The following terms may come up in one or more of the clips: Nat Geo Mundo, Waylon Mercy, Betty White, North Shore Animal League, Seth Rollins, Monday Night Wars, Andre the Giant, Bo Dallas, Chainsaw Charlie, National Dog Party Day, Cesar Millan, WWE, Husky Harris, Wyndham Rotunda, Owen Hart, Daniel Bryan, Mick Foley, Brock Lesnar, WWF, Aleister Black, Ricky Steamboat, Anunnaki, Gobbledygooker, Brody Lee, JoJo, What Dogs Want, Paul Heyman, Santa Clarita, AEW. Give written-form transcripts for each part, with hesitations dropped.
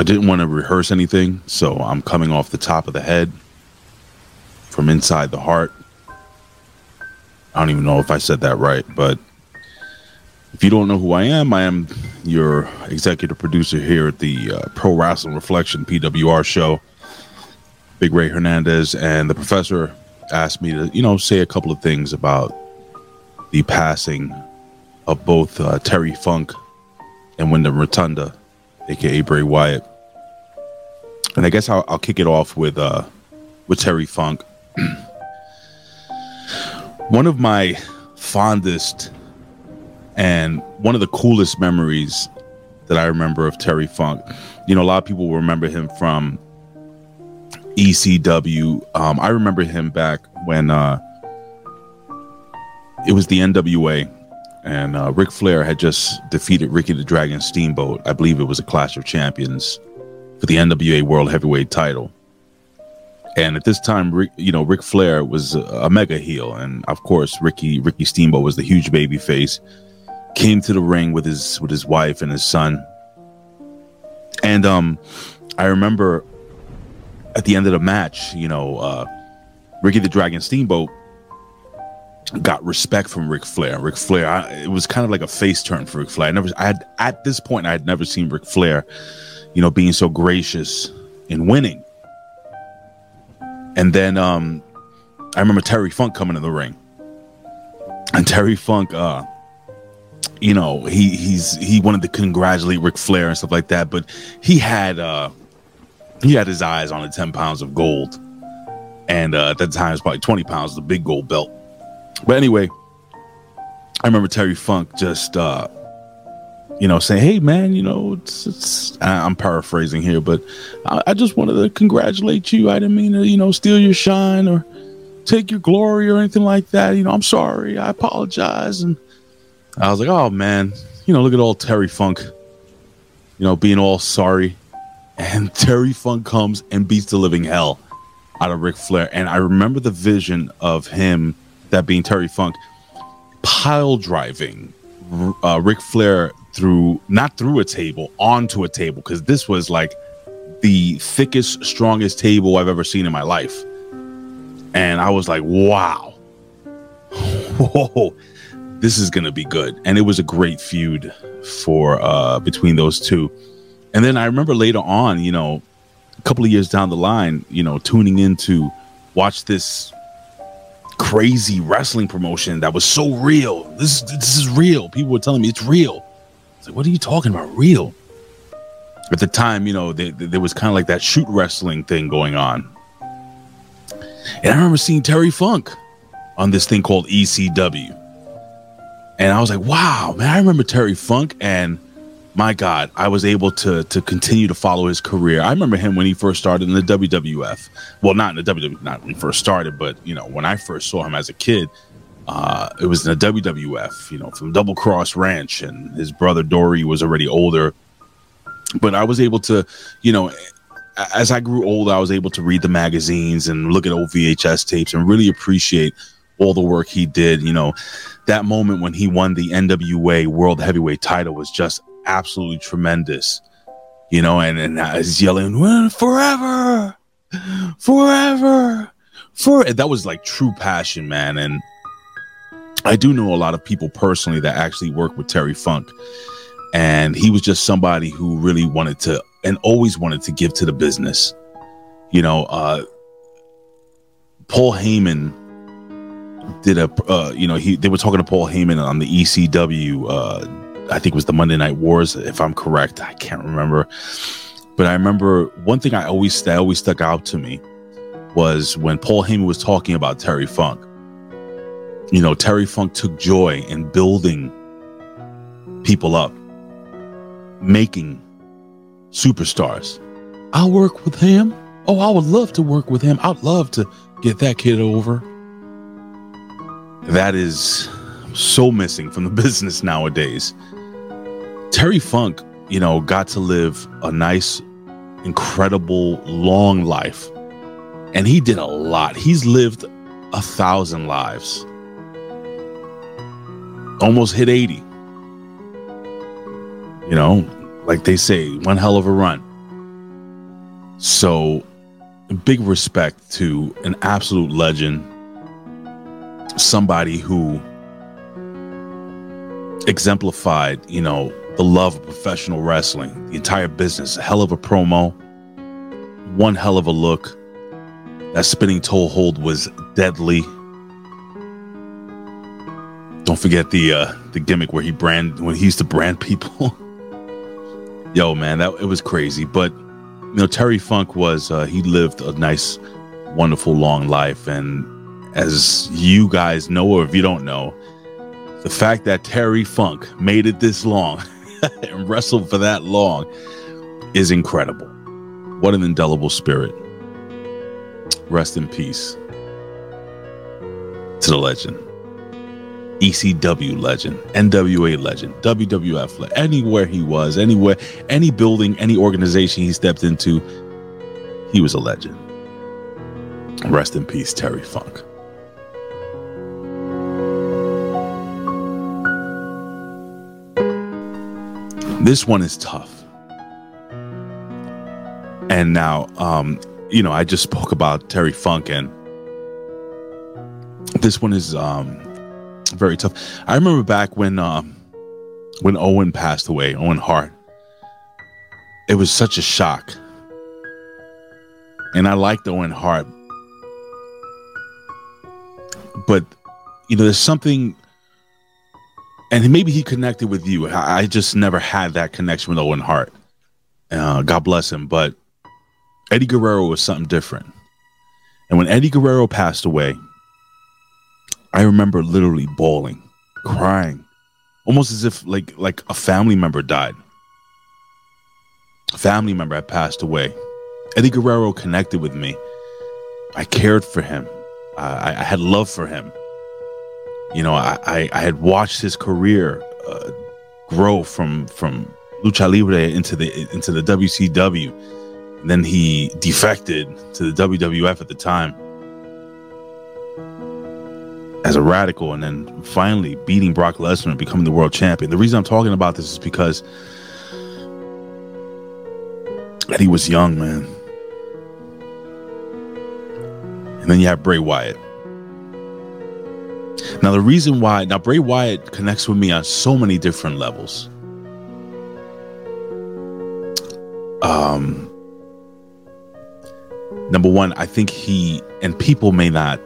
I didn't want to rehearse anything, so I'm coming off the top of the head from inside the heart. I don't even know if I said that right, but if you don't know who I am your executive producer here at the Pro Wrestling Reflection PWR show. Big Ray Hernandez and the professor asked me to, say a couple of things about the passing of both Terry Funk and Wyndham Rotunda, a.k.a. Bray Wyatt. And I guess I'll kick it off with Terry Funk. One of my fondest and one of the coolest memories that I remember of Terry Funk. A lot of people will remember him from ECW. I remember him back when it was the NWA, and Ric Flair had just defeated Ricky the Dragon Steamboat. I believe it was a Clash of Champions for the NWA World Heavyweight title. And at this time, Ric Flair was a mega heel. And of course, Ricky Steamboat was the huge baby face, came to the ring with his wife and his son. And I remember at the end of the match, Ricky the Dragon Steamboat got respect from Ric Flair. It was kind of like a face turn for Ric Flair. I had never seen Ric Flair, being so gracious and winning. And then I remember Terry Funk coming to the ring, and Terry Funk, he wanted to congratulate Ric Flair and stuff like that, but he had his eyes on the 10 pounds of gold, and at that time it was probably 20 pounds, the big gold belt. But anyway, I remember Terry Funk just saying, "Hey man, I'm paraphrasing here, but I just wanted to congratulate you. I didn't mean to, steal your shine or take your glory or anything like that. I'm sorry. I apologize." And I was like, "Oh man, look at old Terry Funk, being all sorry." And Terry Funk comes and beats the living hell out of Ric Flair. And I remember the vision of him, that being Terry Funk, pile driving Ric Flair not through a table, onto a table, because this was like the thickest, strongest table I've ever seen in my life. And I was like, wow, whoa, this is gonna be good. And it was a great feud for between those two. And then I remember later on, a couple of years down the line, tuning in to watch this crazy wrestling promotion that was so real. This is real. People were telling me it's real. It's like, what are you talking about? Real? At the time, there was kind of like that shoot wrestling thing going on. And I remember seeing Terry Funk on this thing called ECW. And I was like, wow, man, I remember Terry Funk. And my God, I was able to continue to follow his career. I remember him when he first started in the WWF. Well, not in the WWF, not when he first started, but, when I first saw him as a kid, it was in the WWF, from Double Cross Ranch, and his brother Dory was already older. But I was able to, as I grew older, I was able to read the magazines and look at old VHS tapes and really appreciate all the work he did. That moment when he won the NWA World Heavyweight title was just absolutely tremendous, and I was yelling, forever. That was like true passion, man. And I do know a lot of people personally that actually work with Terry Funk, and he was just somebody who really wanted to and always wanted to give to the business. Paul Heyman did they were talking to Paul Heyman on the ECW, I think it was the Monday Night Wars, if I'm correct. I can't remember. But I remember one thing that always stuck out to me was when Paul Heyman was talking about Terry Funk. Terry Funk took joy in building people up, making superstars. I'll work with him. Oh, I would love to work with him. I'd love to get that kid over. That is so missing from the business nowadays. Terry Funk, got to live a nice, incredible, long life. And he did a lot. He's lived 1,000 lives. Almost hit 80. Like they say, one hell of a run. So big respect to an absolute legend, somebody who exemplified, you know, the love of professional wrestling, the entire business. A hell of a promo, one hell of a look. That spinning toe hold was deadly. Don't forget the gimmick where he used to brand people. Yo, man, it was crazy. But you know, Terry Funk was he lived a nice, wonderful, long life. And as you guys know, or if you don't know, the fact that Terry Funk made it this long and wrestled for that long is incredible. What an indelible spirit. Rest in peace to the legend, ECW legend, NWA legend, WWF legend. Anywhere he was, anywhere, any building, any organization he stepped into, he was a legend. Rest in peace, Terry Funk. This one is tough. And now, you know, I just spoke about Terry Funk, and this one is very tough. I remember back when Owen passed away, Owen Hart. It was such a shock, and I liked Owen Hart, but you know, there's something, and maybe he connected with you. I just never had that connection with Owen Hart. God bless him, but Eddie Guerrero was something different. And when Eddie Guerrero passed away, I remember literally bawling, crying, almost as if like a family member died. A family member had passed away. Eddie Guerrero connected with me. I cared for him. I had love for him. You know, I had watched his career grow from Lucha Libre into the WCW. And then he defected to the WWF at the time as a radical, and then finally beating Brock Lesnar and becoming the world champion. The reason I'm talking about this is because Eddie was young, man. And then you have Bray Wyatt. Now, the reason why... Now, Bray Wyatt connects with me on so many different levels. Number one, I think he, and people may not,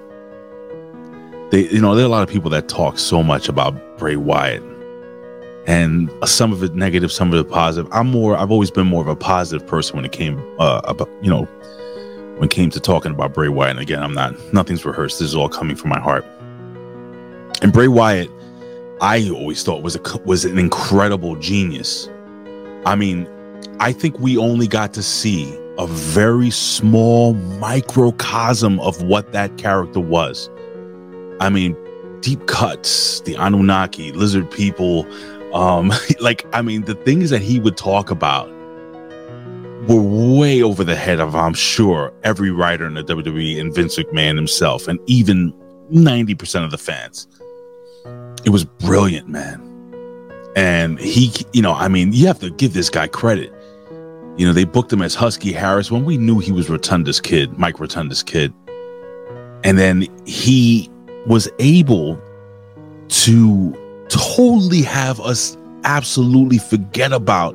you know, there are a lot of people that talk so much about Bray Wyatt, and some of it negative, some of it positive. I've always been more of a positive person when it came, when it came to talking about Bray Wyatt. And again, nothing's rehearsed. This is all coming from my heart. And Bray Wyatt, I always thought was an incredible genius. I mean, I think we only got to see a very small microcosm of what that character was. I mean, deep cuts, the Anunnaki, lizard people, the things that he would talk about were way over the head of, I'm sure, every writer in the WWE and Vince McMahon himself, and even 90% of the fans. It was brilliant, man. And he, you know, I mean, you have to give this guy credit. You know, they booked him as Husky Harris when we knew he was Rotunda's kid, Mike Rotunda's kid. And then he was able to totally have us absolutely forget about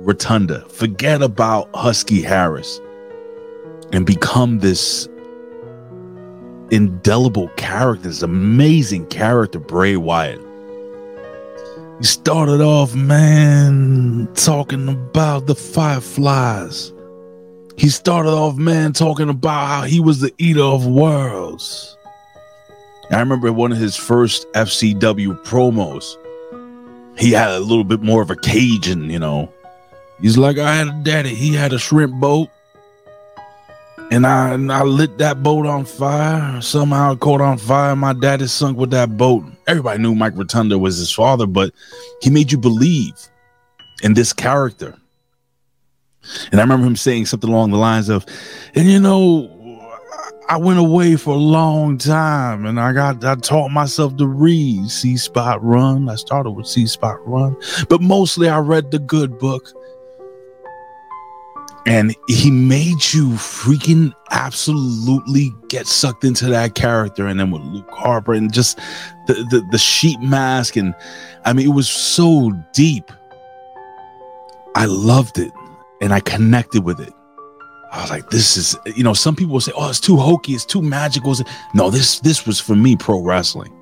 Rotunda, forget about Husky Harris, and become this indelible character, this amazing character, Bray Wyatt. He started off, man, talking about the fireflies. He started off, man, talking about how he was the eater of worlds. I remember one of his first FCW promos. He had a little bit more of a Cajun, you know. He's like, I had a daddy. He had a shrimp boat. And I lit that boat on fire. Somehow it caught on fire. My daddy sunk with that boat. Everybody knew Mike Rotunda was his father, but he made you believe in this character. And I remember him saying something along the lines of, and you know, I went away for a long time, and I taught myself to read C-Spot Run. I started with C-Spot Run, but mostly I read the good book. And he made you freaking absolutely get sucked into that character. And then with Luke Harper and just the sheep mask. And I mean, it was so deep. I loved it and I connected with it. I was like, this is, you know, some people will say, oh, it's too hokey, it's too magical. No, this was for me pro wrestling.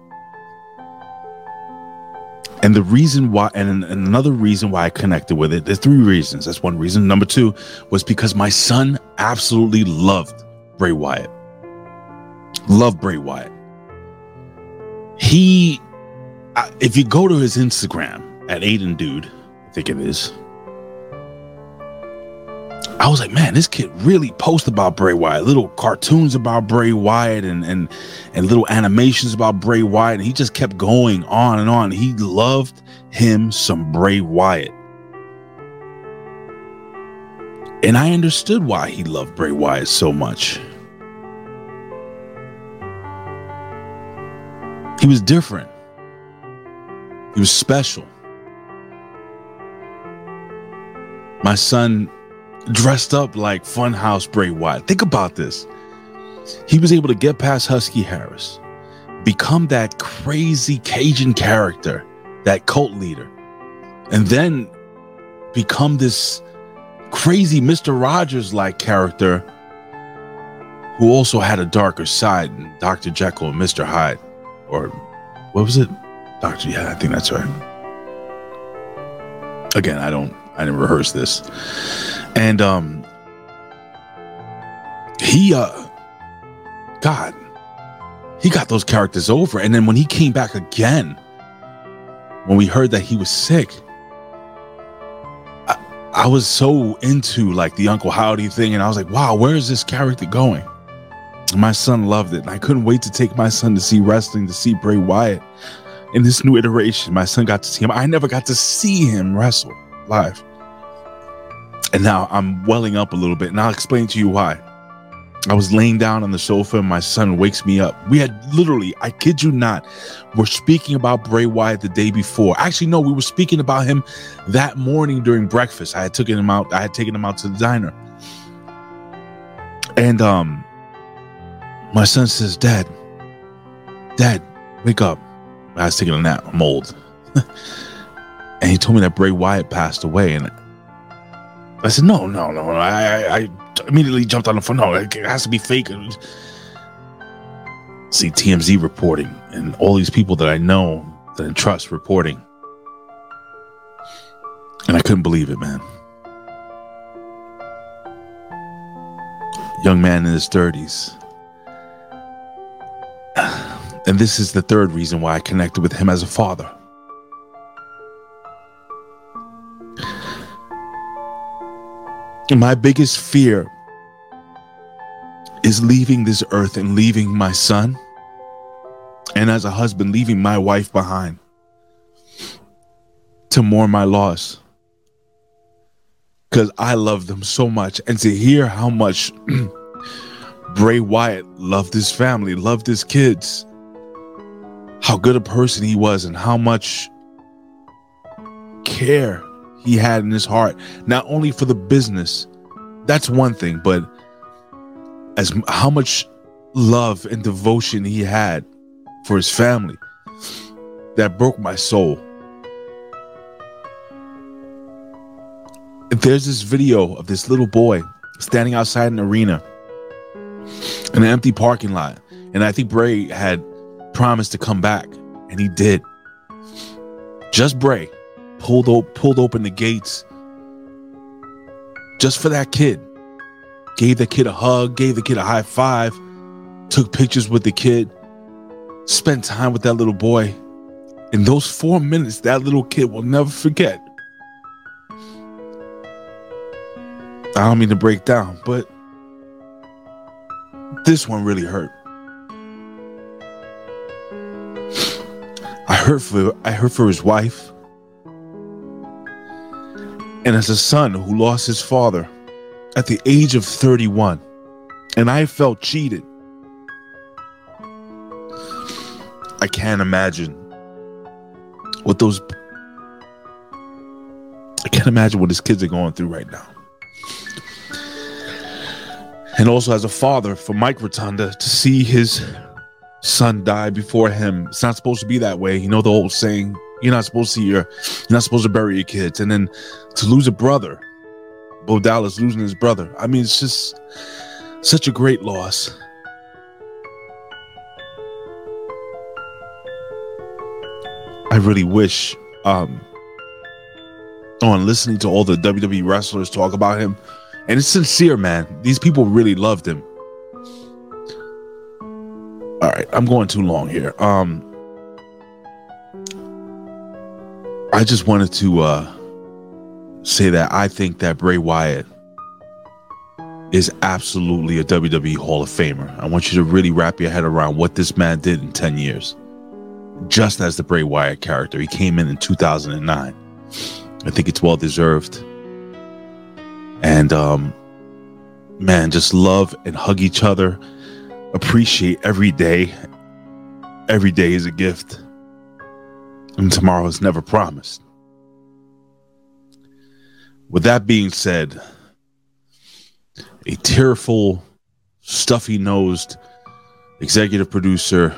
And the reason why, and another reason why I connected with it, there's three reasons. That's one reason. Number two was because my son absolutely loved Bray Wyatt. Loved Bray Wyatt. He, if you go to his Instagram at Aiden Dude, I think it is. I was like, man, this kid really posts about Bray Wyatt, little cartoons about Bray Wyatt and little animations about Bray Wyatt. And he just kept going on and on. He loved him some Bray Wyatt. And I understood why he loved Bray Wyatt so much. He was different. He was special. My son dressed up like Funhouse Bray Wyatt. Think about this. He was able to get past Husky Harris, become that crazy Cajun character, that cult leader, and then become this crazy Mr. Rogers-like character who also had a darker side, Dr. Jekyll and Mr. Hyde. Or what was it? Dr. Yeah, I think that's right. Again, I didn't rehearse this. And he got those characters over. And then when he came back again, when we heard that he was sick, I was so into like the Uncle Howdy thing. And I was like, wow, where is this character going? And my son loved it. And I couldn't wait to take my son to see wrestling, to see Bray Wyatt in this new iteration. My son got to see him. I never got to see him wrestle live. And now I'm welling up a little bit, and I'll explain to you why. I was laying down on the sofa, and my son wakes me up. We had literally, I kid you not, we're speaking about Bray Wyatt the day before. Actually, no, we were speaking about him that morning during breakfast. I had taken him out to the diner. And my son says, Dad, wake up. I was taking a nap. I'm old. And he told me that Bray Wyatt passed away, and I said, no. I immediately jumped on the phone. No, it has to be fake. See TMZ reporting and all these people that I know that I trust reporting. And I couldn't believe it, man. Young man in his 30s. And this is the third reason why I connected with him as a father. My biggest fear is leaving this earth and leaving my son, and as a husband, leaving my wife behind to mourn my loss, because I love them so much. And to hear how much Bray Wyatt loved his family, loved his kids, how good a person he was, and how much care he had in his heart, not only for the business, that's one thing, but as how much love and devotion he had for his family, that broke my soul. There's this video of this little boy standing outside an arena in an empty parking lot, and I think Bray had promised to come back, and he did. Just Bray pulled open the gates just for that kid, gave the kid a hug, gave the kid a high five, took pictures with the kid, spent time with that little boy. In those 4 minutes, that little kid will never forget. I don't mean to break down, but this one really hurt. I hurt for his wife. And as a son who lost his father at the age of 31, and I felt cheated. I can't imagine what I can't imagine what his kids are going through right now. and also as a father for Mike Rotunda, to see his son die before him. It's not supposed to be that way. You know the old saying, you're not supposed to bury your kids. And then to lose a brother, Bo Dallas losing his brother. I mean, it's just such a great loss. I really wish, on listening to all the WWE wrestlers talk about him, and it's sincere, man. These people really loved him. All right, I'm going too long here. I just wanted to say that I think that Bray Wyatt is absolutely a WWE Hall of Famer. I want you to really wrap your head around what this man did in 10 years. Just as the Bray Wyatt character. He came in 2009. I think it's well deserved. And man, just love and hug each other. Appreciate every day. Every day is a gift. And tomorrow is never promised. With that being said, a tearful, stuffy-nosed executive producer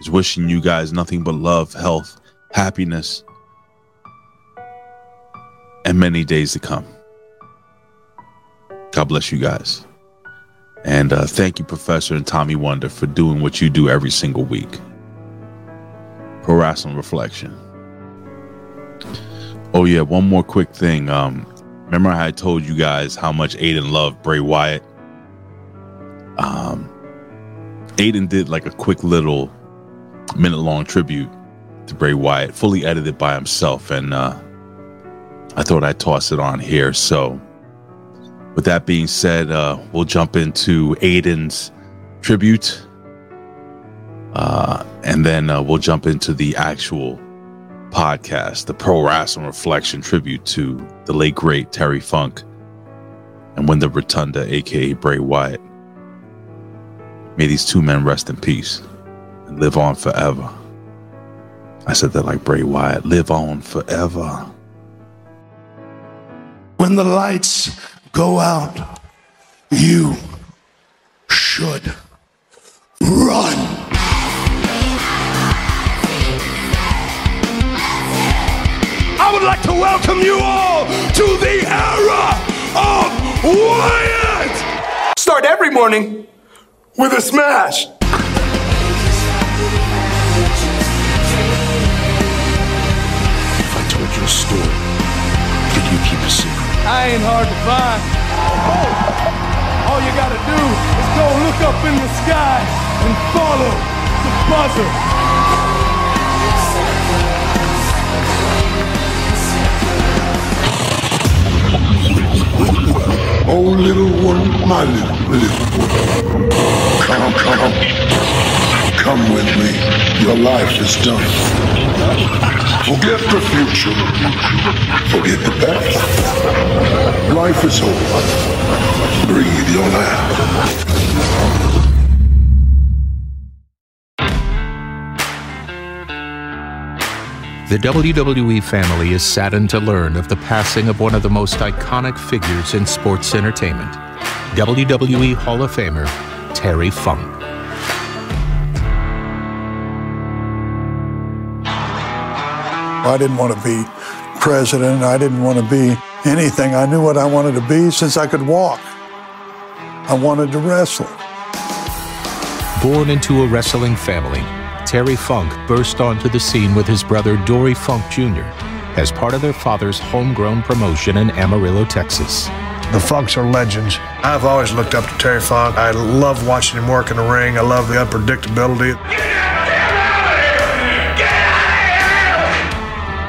is wishing you guys nothing but love, health, happiness, and many days to come. God bless you guys. And thank you, Professor and Tommy Wonder, for doing what you do every single week. Pro Wrestling Reflection. Oh, yeah, one more quick thing. Remember how I told you guys how much Aiden loved Bray Wyatt? Aiden did like a quick little minute-long tribute to Bray Wyatt, fully edited by himself, and I thought I'd toss it on here. So with that being said, we'll jump into Aiden's tribute, and then we'll jump into the actual podcast, the Pro Wrestling Reflection tribute to the late great Terry Funk and Wyndham Rotunda, aka Bray Wyatt. May these two men rest in peace and live on forever. I said that like Bray Wyatt. Live on forever. When the lights go out, you should run. I would like to welcome you all to the era of Wyatt! Start every morning with a smash. If I told you a story, could you keep a secret? I ain't hard to find. Oh, all you gotta do is go look up in the sky and follow the buzzer. Oh, little one, my little one, come with me, your life is done. Forget the future, forget the past. Life is over, breathe your last. The WWE family is saddened to learn of the passing of one of the most iconic figures in sports entertainment, WWE Hall of Famer Terry Funk. I didn't want to be president. I didn't want to be anything. I knew what I wanted to be since I could walk. I wanted to wrestle. Born into a wrestling family, Terry Funk burst onto the scene with his brother Dory Funk Jr. as part of their father's homegrown promotion in Amarillo, Texas. The Funks are legends. I've always looked up to Terry Funk. I love watching him work in the ring. I love the unpredictability. Get out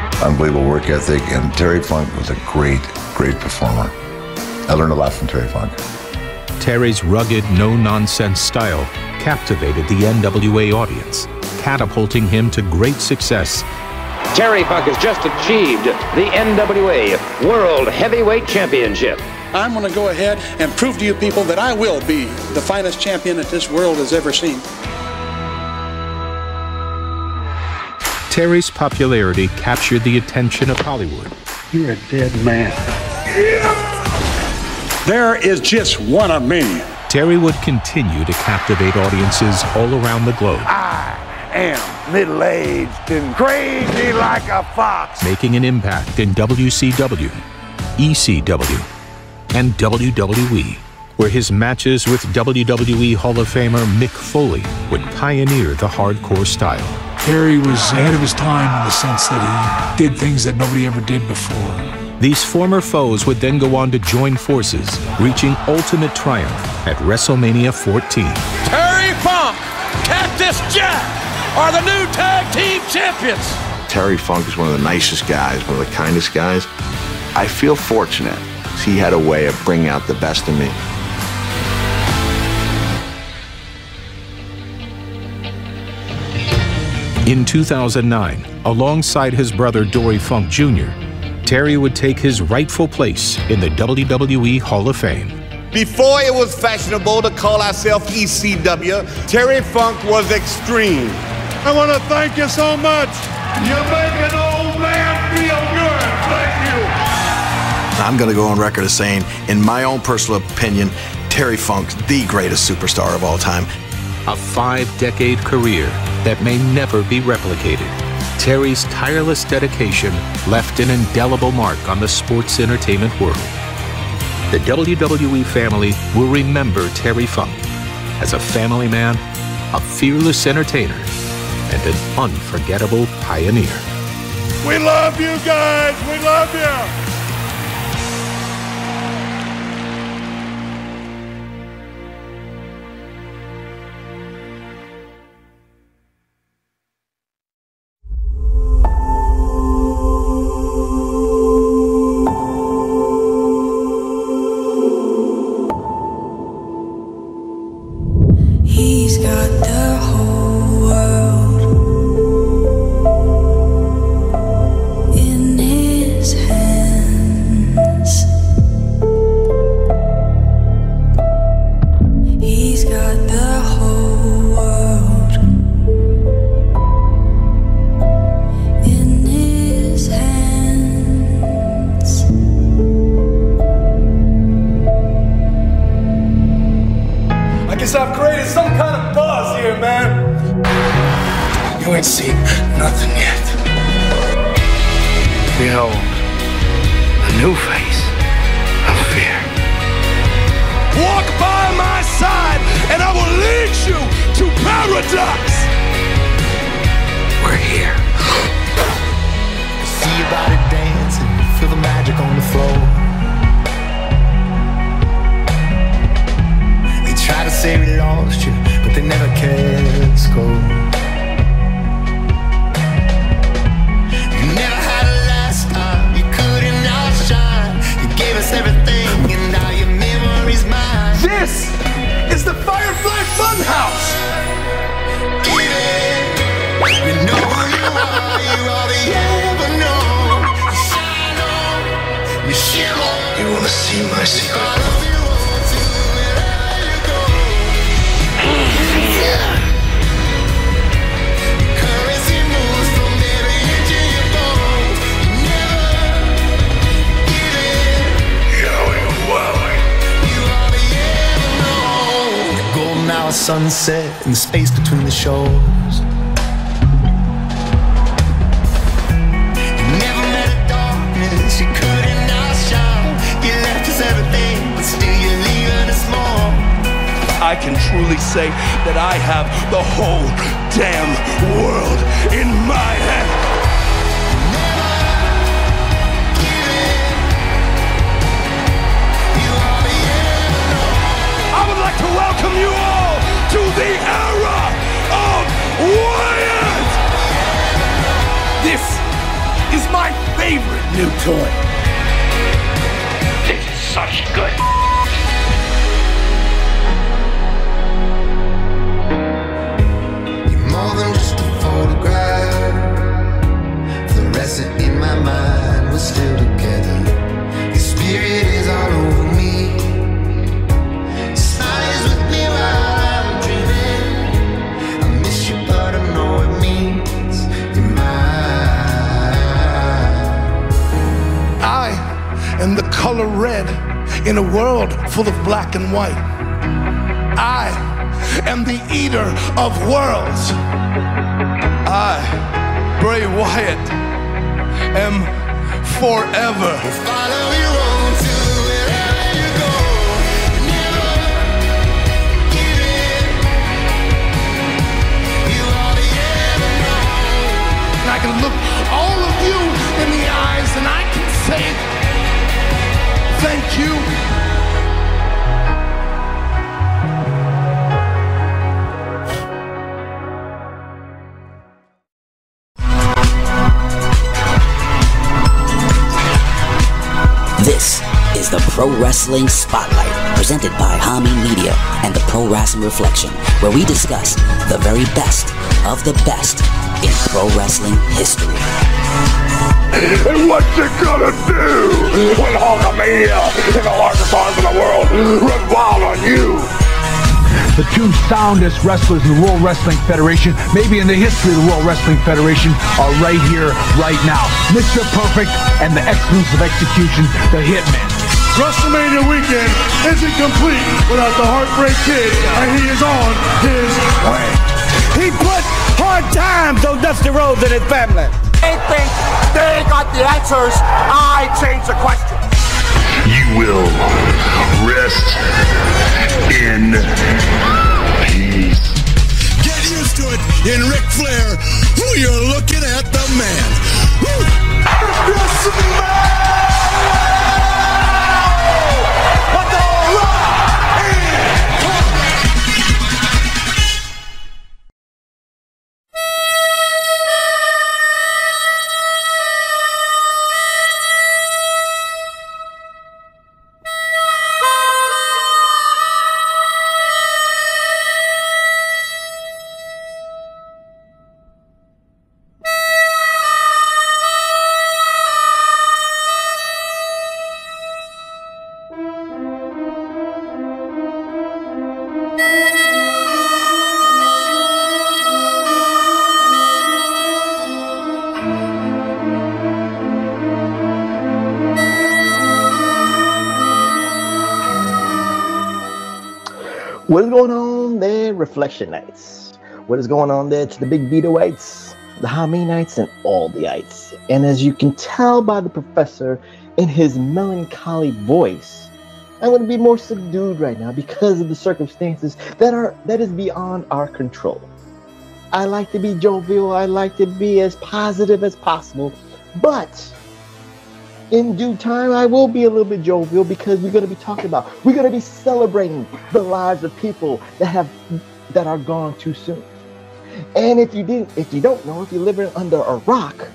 of here! Unbelievable work ethic, and Terry Funk was a great, great performer. I learned a lot from Terry Funk. Terry's rugged, no-nonsense style captivated the NWA audience, catapulting him to great success. Terry Funk has just achieved the NWA World Heavyweight Championship. I'm going to go ahead and prove to you people that I will be the finest champion that this world has ever seen. Terry's popularity captured the attention of Hollywood. You're a dead man. Yeah! There is just one of me. Terry would continue to captivate audiences all around the globe. I am middle-aged and crazy like a fox. Making an impact in WCW, ECW, and WWE, where his matches with WWE Hall of Famer Mick Foley would pioneer the hardcore style. Terry was ahead of his time in the sense that he did things that nobody ever did before. These former foes would then go on to join forces, reaching ultimate triumph at WrestleMania 14. Terry Funk, Cactus Jack are the new tag team champions. Terry Funk is one of the nicest guys, one of the kindest guys. I feel fortunate. He had a way of bringing out the best in me. In 2009, alongside his brother Dory Funk Jr., Terry would take his rightful place in the WWE Hall of Fame. Before it was fashionable to call ourselves ECW, Terry Funk was extreme. I want to thank you so much. You make an old man feel good. Thank you. I'm going to go on record as saying, in my own personal opinion, Terry Funk's the greatest superstar of all time. A 5-decade career that may never be replicated. Terry's tireless dedication left an indelible mark on the sports entertainment world. The WWE family will remember Terry Funk as a family man, a fearless entertainer, and an unforgettable pioneer. We love you guys! We love you! Sunset and the space between the shores. You never met a darkness you couldn't outshine. You left us everything, but still you're leaving us more. I can truly say that I have the whole damn world in my hand. The era of Wyatt! This is my favorite new toy. This is such good. You're more than just a photograph. The rest in my mind, we're still together. Your spirit is all over me. And the color red in a world full of black and white. I am the eater of worlds. I, Bray Wyatt, am forever. Follow you on to wherever you go. Never give in. You are the everyone. And I can look all of you in the eyes and I can say thank you. This is the Pro Wrestling Spotlight, presented by Hami Media and the Pro Wrestling Reflection, where we discuss the very best of the best in pro wrestling history. And what you gonna do when Hulkamania in the largest arms in the world run wild on you? The two soundest wrestlers in the World Wrestling Federation, maybe in the history of the World Wrestling Federation, are right here, right now. Mr. Perfect and the excellence of execution, the Hitman. WrestleMania weekend isn't complete without the Heartbreak Kid, and he is on his way. He put hard times on Dusty Rhodes and his family. They think they got the answers. I changed the question. You will rest in peace. Get used to it in Ric Flair. Who you're looking at, the man. Woo. What is going on there, Reflection Nights? What is going on there to the Big Vitoites, the Hami Nights, and all the Ites? And as you can tell by the professor in his melancholy voice, I'm going to be more subdued right now because of the circumstances that is beyond our control. I like to be jovial. I like to be as positive as possible. But in due time, I will be a little bit jovial because we're going to be celebrating the lives of people that are gone too soon. And if you don't know, if you're living under a rock,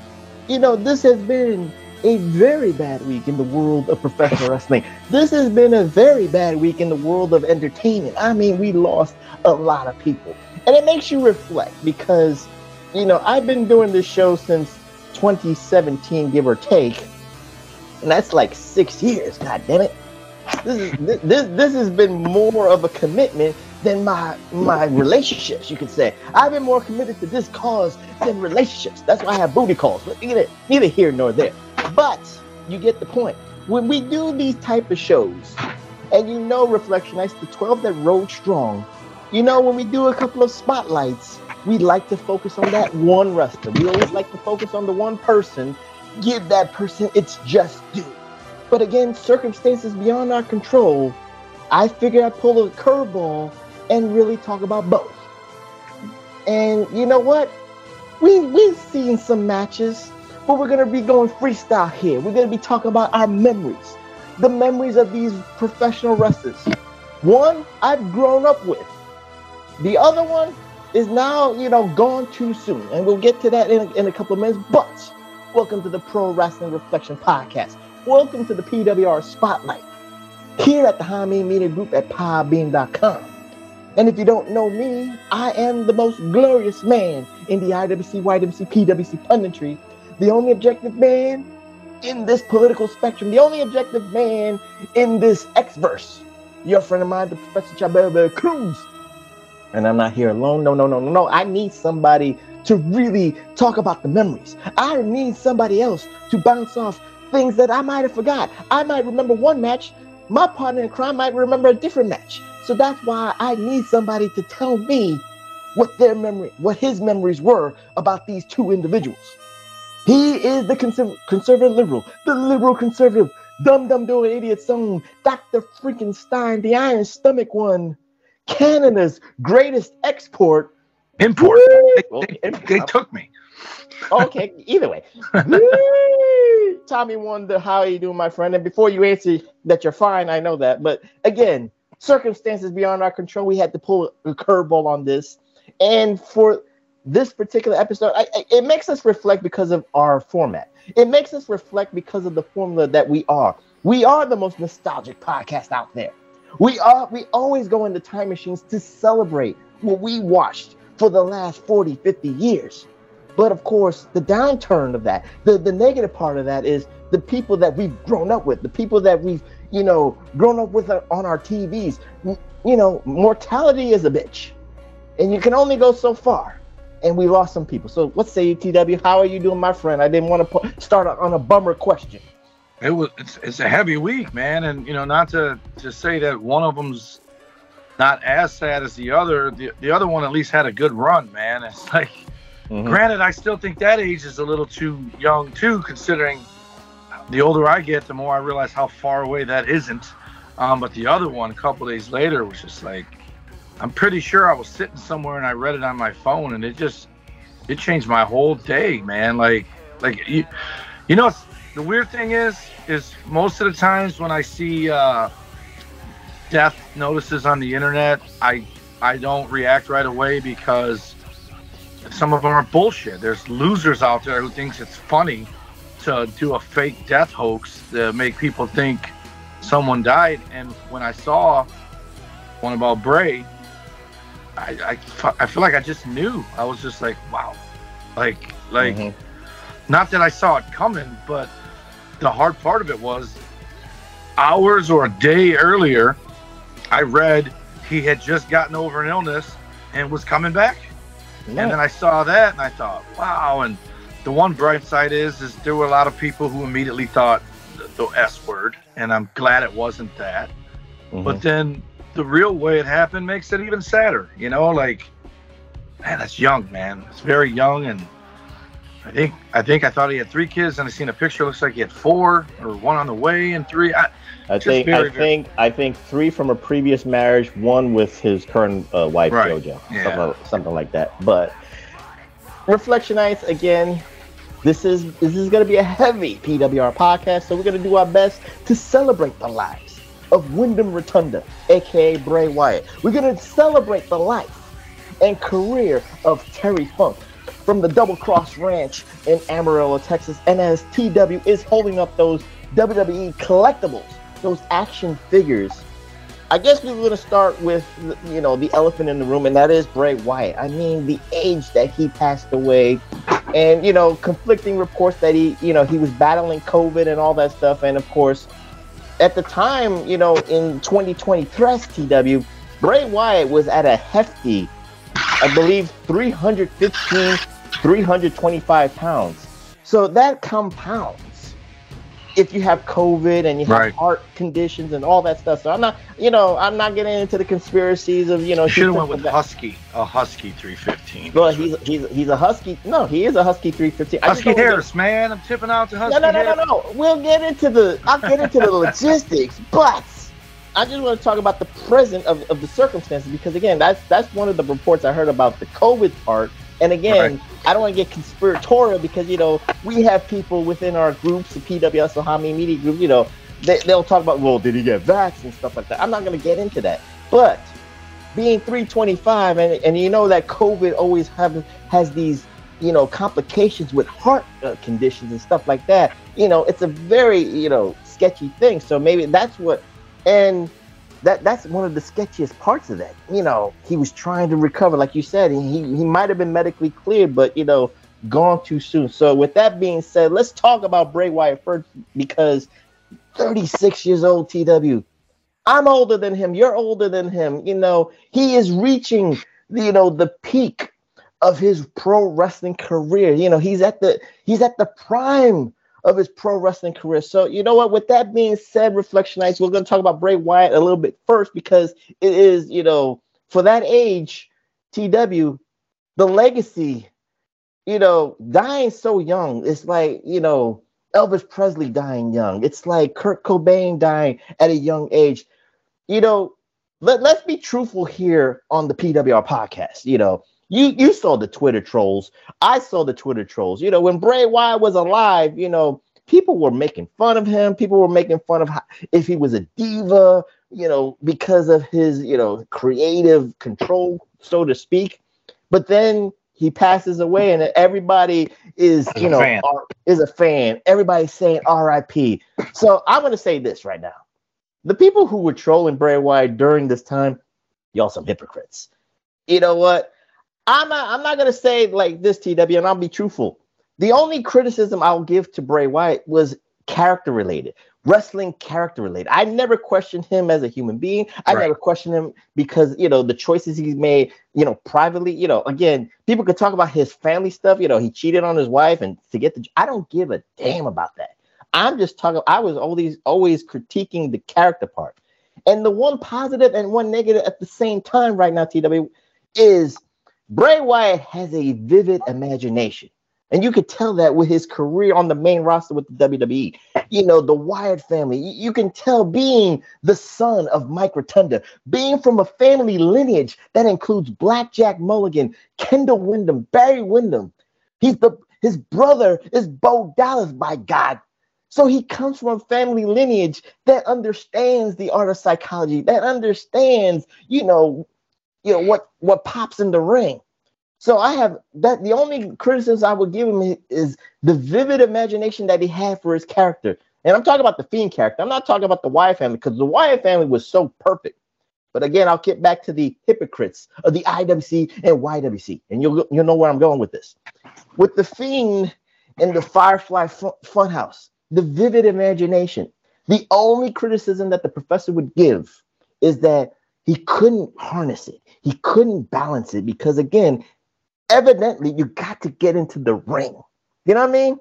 you know, this has been a very bad week in the world of professional wrestling. This has been a very bad week in the world of entertainment. I mean, we lost a lot of people. And it makes you reflect because, you know, I've been doing this show since 2017, give or take. And that's like 6 years, god damn it. This has been more of a commitment than my relationships, you could say. I've been more committed to this cause than relationships. That's why I have booty calls. But neither here nor there. But you get the point. When we do these type of shows, and you know, Reflection Nights, the 12 that rode strong, you know, when we do a couple of spotlights, we like to focus on that one wrestler. We always like to focus on the one person. Give that person its just due. But again, circumstances beyond our control, I figured I'd pull a curveball and really talk about both. And you know what? We've seen some matches, but we're going to be going freestyle here. We're going to be talking about our memories, the memories of these professional wrestlers. One I've grown up with. The other one is now, you know, gone too soon. And we'll get to that in a couple of minutes. But welcome to the Pro Wrestling Reflection Podcast. Welcome to the PWR Spotlight here at the Hami Media Group at podbean.com. And if you don't know me, I am the most glorious man in the IWC, YWC, PWC punditry. The only objective man in this political spectrum. The only objective man in this X-verse. Your friend of mine, the Professor Chabela Cruz. And I'm not here alone. No. I need somebody to really talk about the memories. I need somebody else to bounce off things that I might have forgot. I might remember one match, my partner in crime might remember a different match. So that's why I need somebody to tell me what his memories were about these two individuals. He is the conservative liberal, the liberal conservative, dumb doing idiot son, Dr. Frankenstein, the iron stomach one, Canada's greatest import. They took me. Okay, either way. Tommy wonder, how are you doing, my friend? And before you answer that you're fine, I know that. But again, circumstances beyond our control, we had to pull a curveball on this. And for this particular episode, it makes us reflect because of our format. It makes us reflect because of the formula that we are. We are the most nostalgic podcast out there. We always go into time machines to celebrate what we watched for the last 40, 50 years. But of course, the downturn of that, the negative part of that is the people that we've grown up with, the people that we've, grown up with on our TVs. Mortality is a bitch. And you can only go so far. And we lost some people. So what say you, TW? How are you doing, my friend? I didn't want to start on a bummer question. It's a heavy week, man. And, not to say that one of them's not as sad as the other. The other one at least had a good run, man. It's like, granted, I still think that age is a little too young, too, considering the older I get, the more I realize how far away that isn't. But the other one, a couple days later, was just like, I'm pretty sure I was sitting somewhere and I read it on my phone, and it changed my whole day, man. Like you know, the weird thing is most of the times when I see death notices on the internet, I don't react right away because some of them are bullshit. There's losers out there who thinks it's funny to do a fake death hoax to make people think someone died. And when I saw one about Bray, I feel like I just knew. I was just like, wow. Like, not that I saw it coming, but the hard part of it was hours or a day earlier, I read he had just gotten over an illness and was coming back. Yeah. And then I saw that and I thought, wow. And the one bright side is there were a lot of people who immediately thought the S word, and I'm glad it wasn't that. Mm-hmm. But then the real way it happened makes it even sadder, man, that's young, man. It's very young. And I think I thought he had 3 kids, and I seen a picture, looks like he had 4 or 1 on the way and 3. I think 3 from a previous marriage, 1 with his current wife, right. JoJo, yeah. something like that. But Reflection Nights, again, this is going to be a heavy PWR podcast, so we're going to do our best to celebrate the lives of Wyndham Rotunda, a.k.a. Bray Wyatt. We're going to celebrate the life and career of Terry Funk from the Double Cross Ranch in Amarillo, Texas. And as TW is holding up those WWE collectibles, those action figures, I guess we were going to start with, the elephant in the room, and that is Bray Wyatt. I mean, the age that he passed away, and, conflicting reports that he was battling COVID and all that stuff. And of course, at the time, in 2020 press, TW, Bray Wyatt was at a hefty, I believe, 315, 325 pounds. So that compounds if you have COVID and you have heart conditions and all that stuff. So I'm not getting into the conspiracies of, You should have went with a Husky 315. Well, he's a Husky. No, he is a Husky 315. Husky Harris, man. I'm tipping out to Husky Harris. No. I'll get into the logistics, but I just want to talk about the present of the circumstances, because again, that's one of the reports I heard about the COVID part. And again, I don't want to get conspiratorial because, we have people within our groups, the PWS, the Hami Media Group, they'll talk about, well, did he get vaxxed and stuff like that. I'm not going to get into that. But being 325 and that COVID always has these, complications with heart conditions and stuff like that. It's a very, sketchy thing. So maybe that's what. And that's one of the sketchiest parts of that. He was trying to recover, like you said, and he might have been medically cleared, but, gone too soon. So with that being said, let's talk about Bray Wyatt first, because 36 years old, TW. I'm older than him. You're older than him. He is reaching, the peak of his pro wrestling career. He's at the prime of his pro wrestling career. So, you know what? With that being said, Reflection Nights, we're going to talk about Bray Wyatt a little bit first because it is, you know, for that age, TW, the legacy, you know, dying so young. It's like, you know, Elvis Presley dying young. It's like Kurt Cobain dying at a young age. You know, let's be truthful here on the PWR podcast. You know, you saw the Twitter trolls. I saw the Twitter trolls. You know, when Bray Wyatt was alive, you know, people were making fun of him. People were making fun of how, if he was a diva, you know, because of his, you know, creative control, so to speak. But then he passes away and everybody is, you know, is a fan. Everybody's saying RIP. So I'm going to say this right now. The people who were trolling Bray Wyatt during this time, y'all some hypocrites. You know what? I'm not going to say like this, TW, and I'll be truthful. The only criticism I'll give to Bray Wyatt was character-related, wrestling character-related. I never questioned him as a human being. I never questioned him because, you know, the choices he's made, you know, privately. You know, again, people could talk about his family stuff. You know, he cheated on his wife and to get the – I don't give a damn about that. I'm just talking. I was always critiquing the character part, and the one positive and one negative at the same time right now, TW, is Bray Wyatt has a vivid imagination, and you could tell that with his career on the main roster with the WWE. You know, the Wyatt family. You can tell being the son of Mike Rotunda, being from a family lineage that includes Blackjack Mulligan, Kendall Wyndham, Barry Wyndham. His brother is Bo Dallas. By God. So he comes from a family lineage that understands the art of psychology, that understands, you know what pops in the ring. So I have that. The only criticism I would give him is the vivid imagination that he had for his character. And I'm talking about the Fiend character. I'm not talking about the Wyatt family because the Wyatt family was so perfect. But again, I'll get back to the hypocrites of the IWC and YWC. And you'll know where I'm going with this. With the Fiend and the Firefly Funhouse. The vivid imagination. The only criticism that the professor would give is that he couldn't harness it. He couldn't balance it because, again, evidently you got to get into the ring. You know what I mean?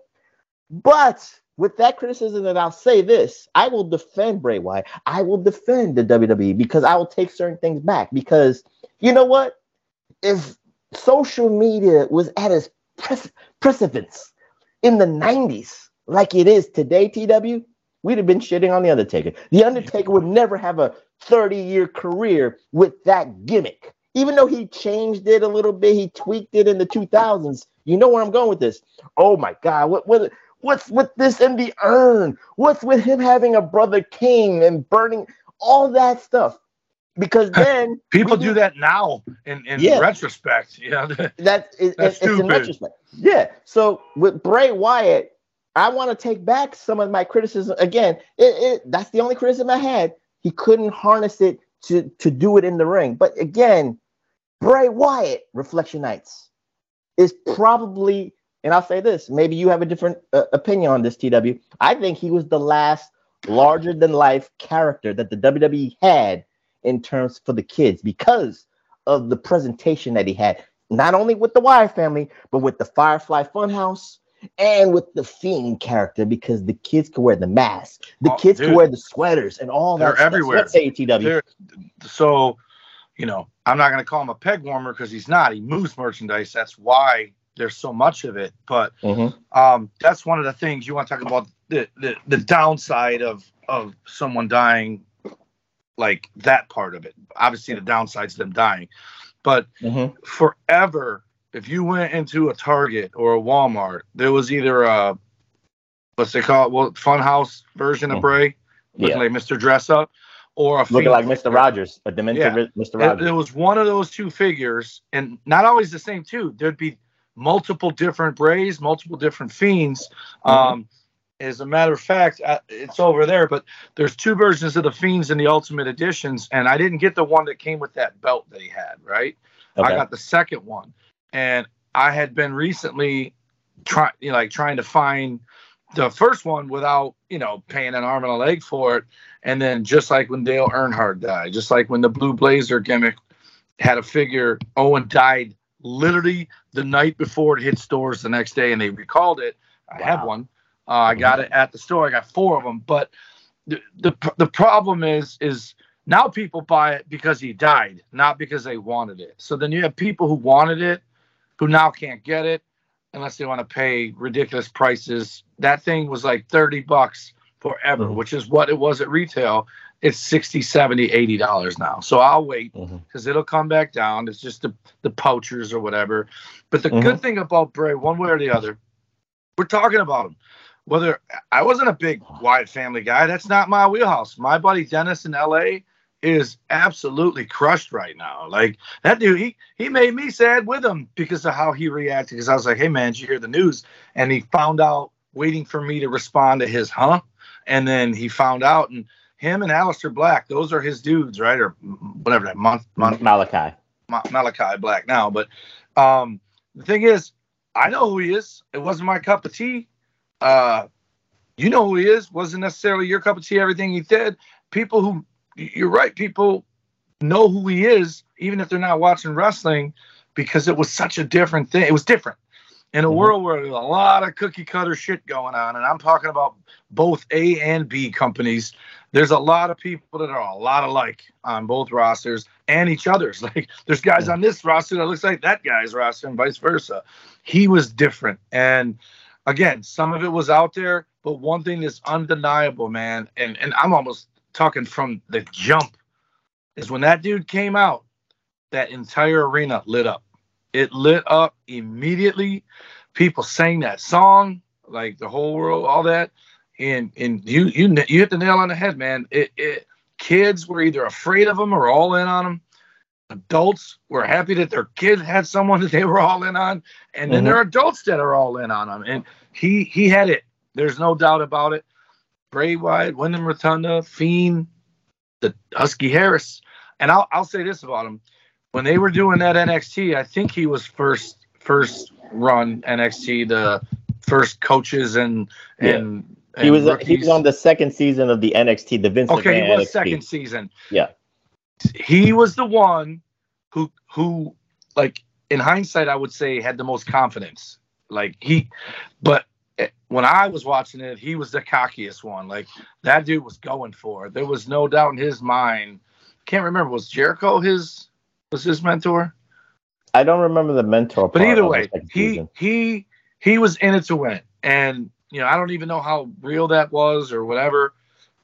But with that criticism, that I'll say this, I will defend Bray Wyatt. I will defend the WWE because I will take certain things back because, you know what? If social media was at its precipice in the 90s, like it is today, TW, we'd have been shitting on The Undertaker. The Undertaker would never have a 30-year career with that gimmick. Even though he changed it a little bit, he tweaked it in the 2000s. You know where I'm going with this. Oh, my God. What's with this in the urn? What's with him having a brother king and burning all that stuff? Because then people do that now in retrospect. Yeah, that's stupid. It's in retrospect. Yeah. So with Bray Wyatt, I want to take back some of my criticism. Again, that's the only criticism I had. He couldn't harness it to do it in the ring. But again, Bray Wyatt, Reflection Nights, is probably, and I'll say this, maybe you have a different opinion on this, TW. I think he was the last larger-than-life character that the WWE had in terms for the kids because of the presentation that he had, not only with the Wyatt family, but with the Firefly Funhouse, and with the Fiend character, because the kids could wear the mask, could wear the sweaters, and all that. They're everywhere. They're, so, you know, I'm not going to call him a peg warmer because he's not. He moves merchandise. That's why there's so much of it. But that's one of the things you want to talk about, the downside of someone dying, like that part of it. Obviously, the downside's them dying. But forever, if you went into a Target or a Walmart, there was either a, what's they call it? Well, Funhouse version of Bray, looking like Mr. Dress Up, or a looking like Mr. Rogers, a demented Mr. Rogers. There was one of those two figures, and not always the same two. There'd be multiple different Brays, multiple different Fiends. As a matter of fact, it's over there, but there's two versions of the Fiends in the Ultimate Editions, and I didn't get the one that came with that belt that he had, right? Okay. I got the second one. And I had been recently trying to find the first one without, you know, paying an arm and a leg for it. And then just like when Dale Earnhardt died, just like when the Blue Blazer gimmick had a figure, Owen died literally the night before it hit stores the next day and they recalled it. Wow. I have one. I got it at the store. I got four of them. But the problem is now people buy it because he died, not because they wanted it. So then you have people who wanted it who now can't get it unless they want to pay ridiculous prices. That thing was like $30 forever, which is what it was at retail. It's $60, $70, $80 now. So I'll wait because it'll come back down. It's just the poachers or whatever. But the good thing about Bray, one way or the other, we're talking about him. Whether I wasn't a big Wyatt family guy, that's not my wheelhouse. My buddy Dennis in LA is absolutely crushed right now. Like that dude, he made me sad with him because of how he reacted. Because I was like, hey man, did you hear the news? And he found out waiting for me to respond to his huh? And then he found out, and him and Aleister Black, those are his dudes, right? Or whatever that Malachi Black now. But the thing is, I know who he is. It wasn't my cup of tea. You know who he is. Wasn't necessarily your cup of tea, everything he did. People who, you're right, people know who he is, even if they're not watching wrestling, because it was such a different thing. It was different. In a world where there's a lot of cookie-cutter shit going on, and I'm talking about both A and B companies, there's a lot of people that are a lot alike on both rosters and each other's. Like, there's guys on this roster that looks like that guy's roster and vice versa. He was different. And, again, some of it was out there, but one thing that's undeniable, man, and I'm almost talking from the jump, is when that dude came out, that entire arena lit up. It lit up immediately. People sang that song, like the whole world, all that. And you hit the nail on the head, man. Kids were either afraid of them or all in on them. Adults were happy that their kid had someone that they were all in on. And then there are adults that are all in on them. And he had it. There's no doubt about it. Bray Wyatt, Wyndham Rotunda, Fiend, the Husky Harris. And I'll say this about him. When they were doing that NXT, I think he was first run NXT, the first coaches and he was on the second season of the NXT, the Vince McMahon. Okay, he was NXT. Second season. Yeah, he was the one who like in hindsight I would say had the most confidence. Like but when I was watching it, he was the cockiest one. Like that dude was going for it. There was no doubt in his mind. Can't remember, was Jericho his? Was his mentor? I don't remember the mentor. But either way, he was in it to win it. And, you know, I don't even know how real that was or whatever.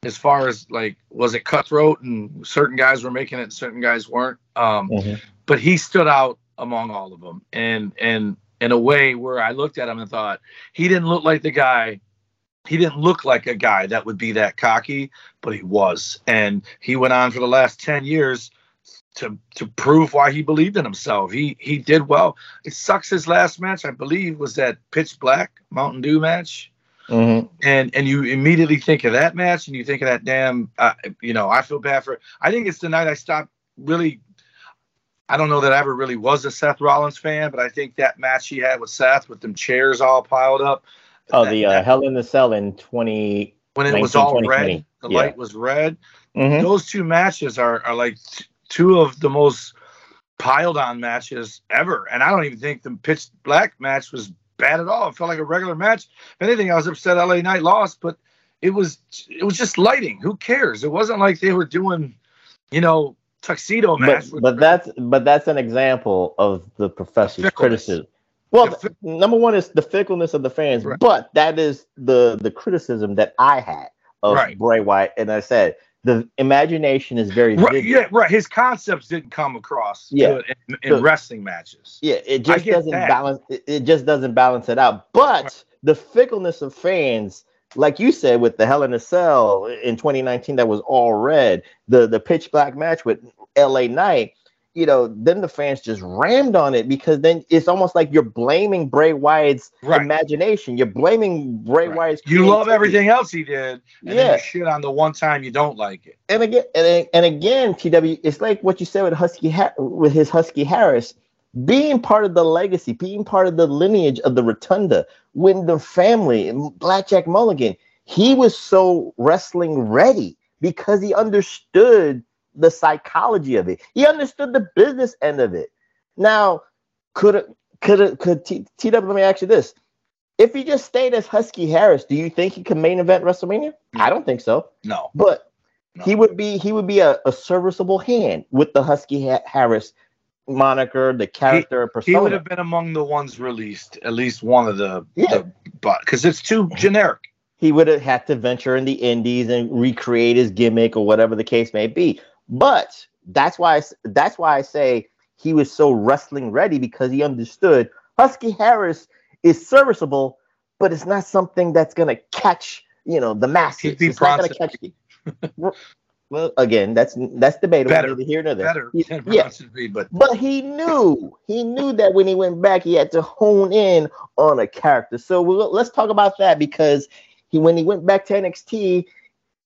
As far as, like, was it cutthroat and certain guys were making it and certain guys weren't? But he stood out among all of them. And in a way where I looked at him and thought, he didn't look like a guy that would be that cocky, but he was. And he went on for the last 10 years to prove why he believed in himself. He did well. It sucks his last match, I believe, was that Pitch Black Mountain Dew match. And you immediately think of that match and you think of that damn, I feel bad for it. I think it's the night I stopped really, I don't know that I ever really was a Seth Rollins fan, but I think that match he had with Seth with them chairs all piled up. Oh, that Hell in the Cell in 20. When it was all red, the light was red. Those two matches are like two of the most piled on matches ever. And I don't even think the Pitch Black match was bad at all. It felt like a regular match. If anything, I was upset LA Knight lost, but it was just lighting. Who cares? It wasn't like they were doing, tuxedo match. But that's an example of the professor's criticism. Well, number one is the fickleness of the fans, right. But that is the criticism that I had of Bray Wyatt. And I said, the imagination is very vivid. Right, yeah, right. His concepts didn't come across in wrestling matches. Yeah, it just doesn't balance. It just doesn't balance it out. But the fickleness of fans, like you said, with the Hell in a Cell in 2019, that was all red. The Pitch Black match with LA Knight. Then the fans just rammed on it because then it's almost like you're blaming Bray Wyatt's imagination. You're blaming Bray Wyatt's. You love everything else he did, and then you shit on the one time you don't like it. And again, TW, it's like what you said with Husky Harris, being part of the legacy, being part of the lineage of the Rotunda, Wyndham family, and Blackjack Mulligan. He was so wrestling ready because he understood the psychology of it. He understood the business end of it. Now, could TW, let me ask you this. If he just stayed as Husky Harris, do you think he could main event WrestleMania? No. I don't think so. No. But no. he would be a serviceable hand with the Husky Harris moniker, the character, persona. He would have been among the ones released, at least one of the, because it's too generic. He would have had to venture in the indies and recreate his gimmick or whatever the case may be. But that's why I say he was so wrestling ready, because he understood Husky Harris is serviceable, but it's not something that's going to catch, the masses. It's not going to catch you. Well, again, that's debatable. Better, neither here nor there. Better. But he knew that when he went back, he had to hone in on a character. So let's talk about that, because when he went back to NXT,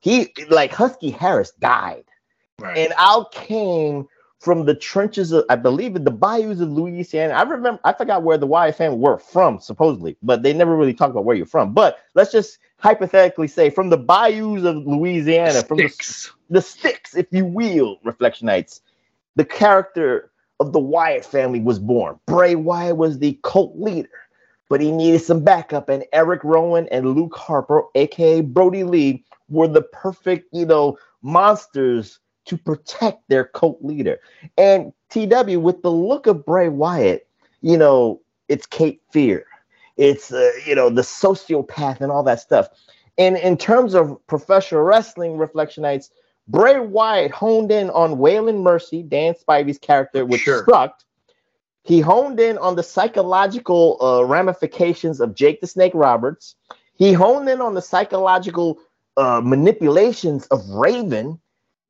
Husky Harris died, right. And out came from the trenches of, I believe, the bayous of Louisiana. I forgot where the Wyatt family were from, supposedly, but they never really talk about where you're from. But let's just hypothetically say from the bayous of Louisiana, from the sticks, if you will, Reflectionites, the character of the Wyatt family was born. Bray Wyatt was the cult leader, but he needed some backup, and Eric Rowan and Luke Harper, a.k.a. Brody Lee, were the perfect, monsters to protect their cult leader. And TW, with the look of Bray Wyatt, it's Cape Fear. It's, the sociopath and all that stuff. And in terms of professional wrestling, Reflectionites, Bray Wyatt honed in on Waylon Mercy, Dan Spivey's character, which struck. He honed in on the psychological ramifications of Jake the Snake Roberts. He honed in on the psychological manipulations of Raven.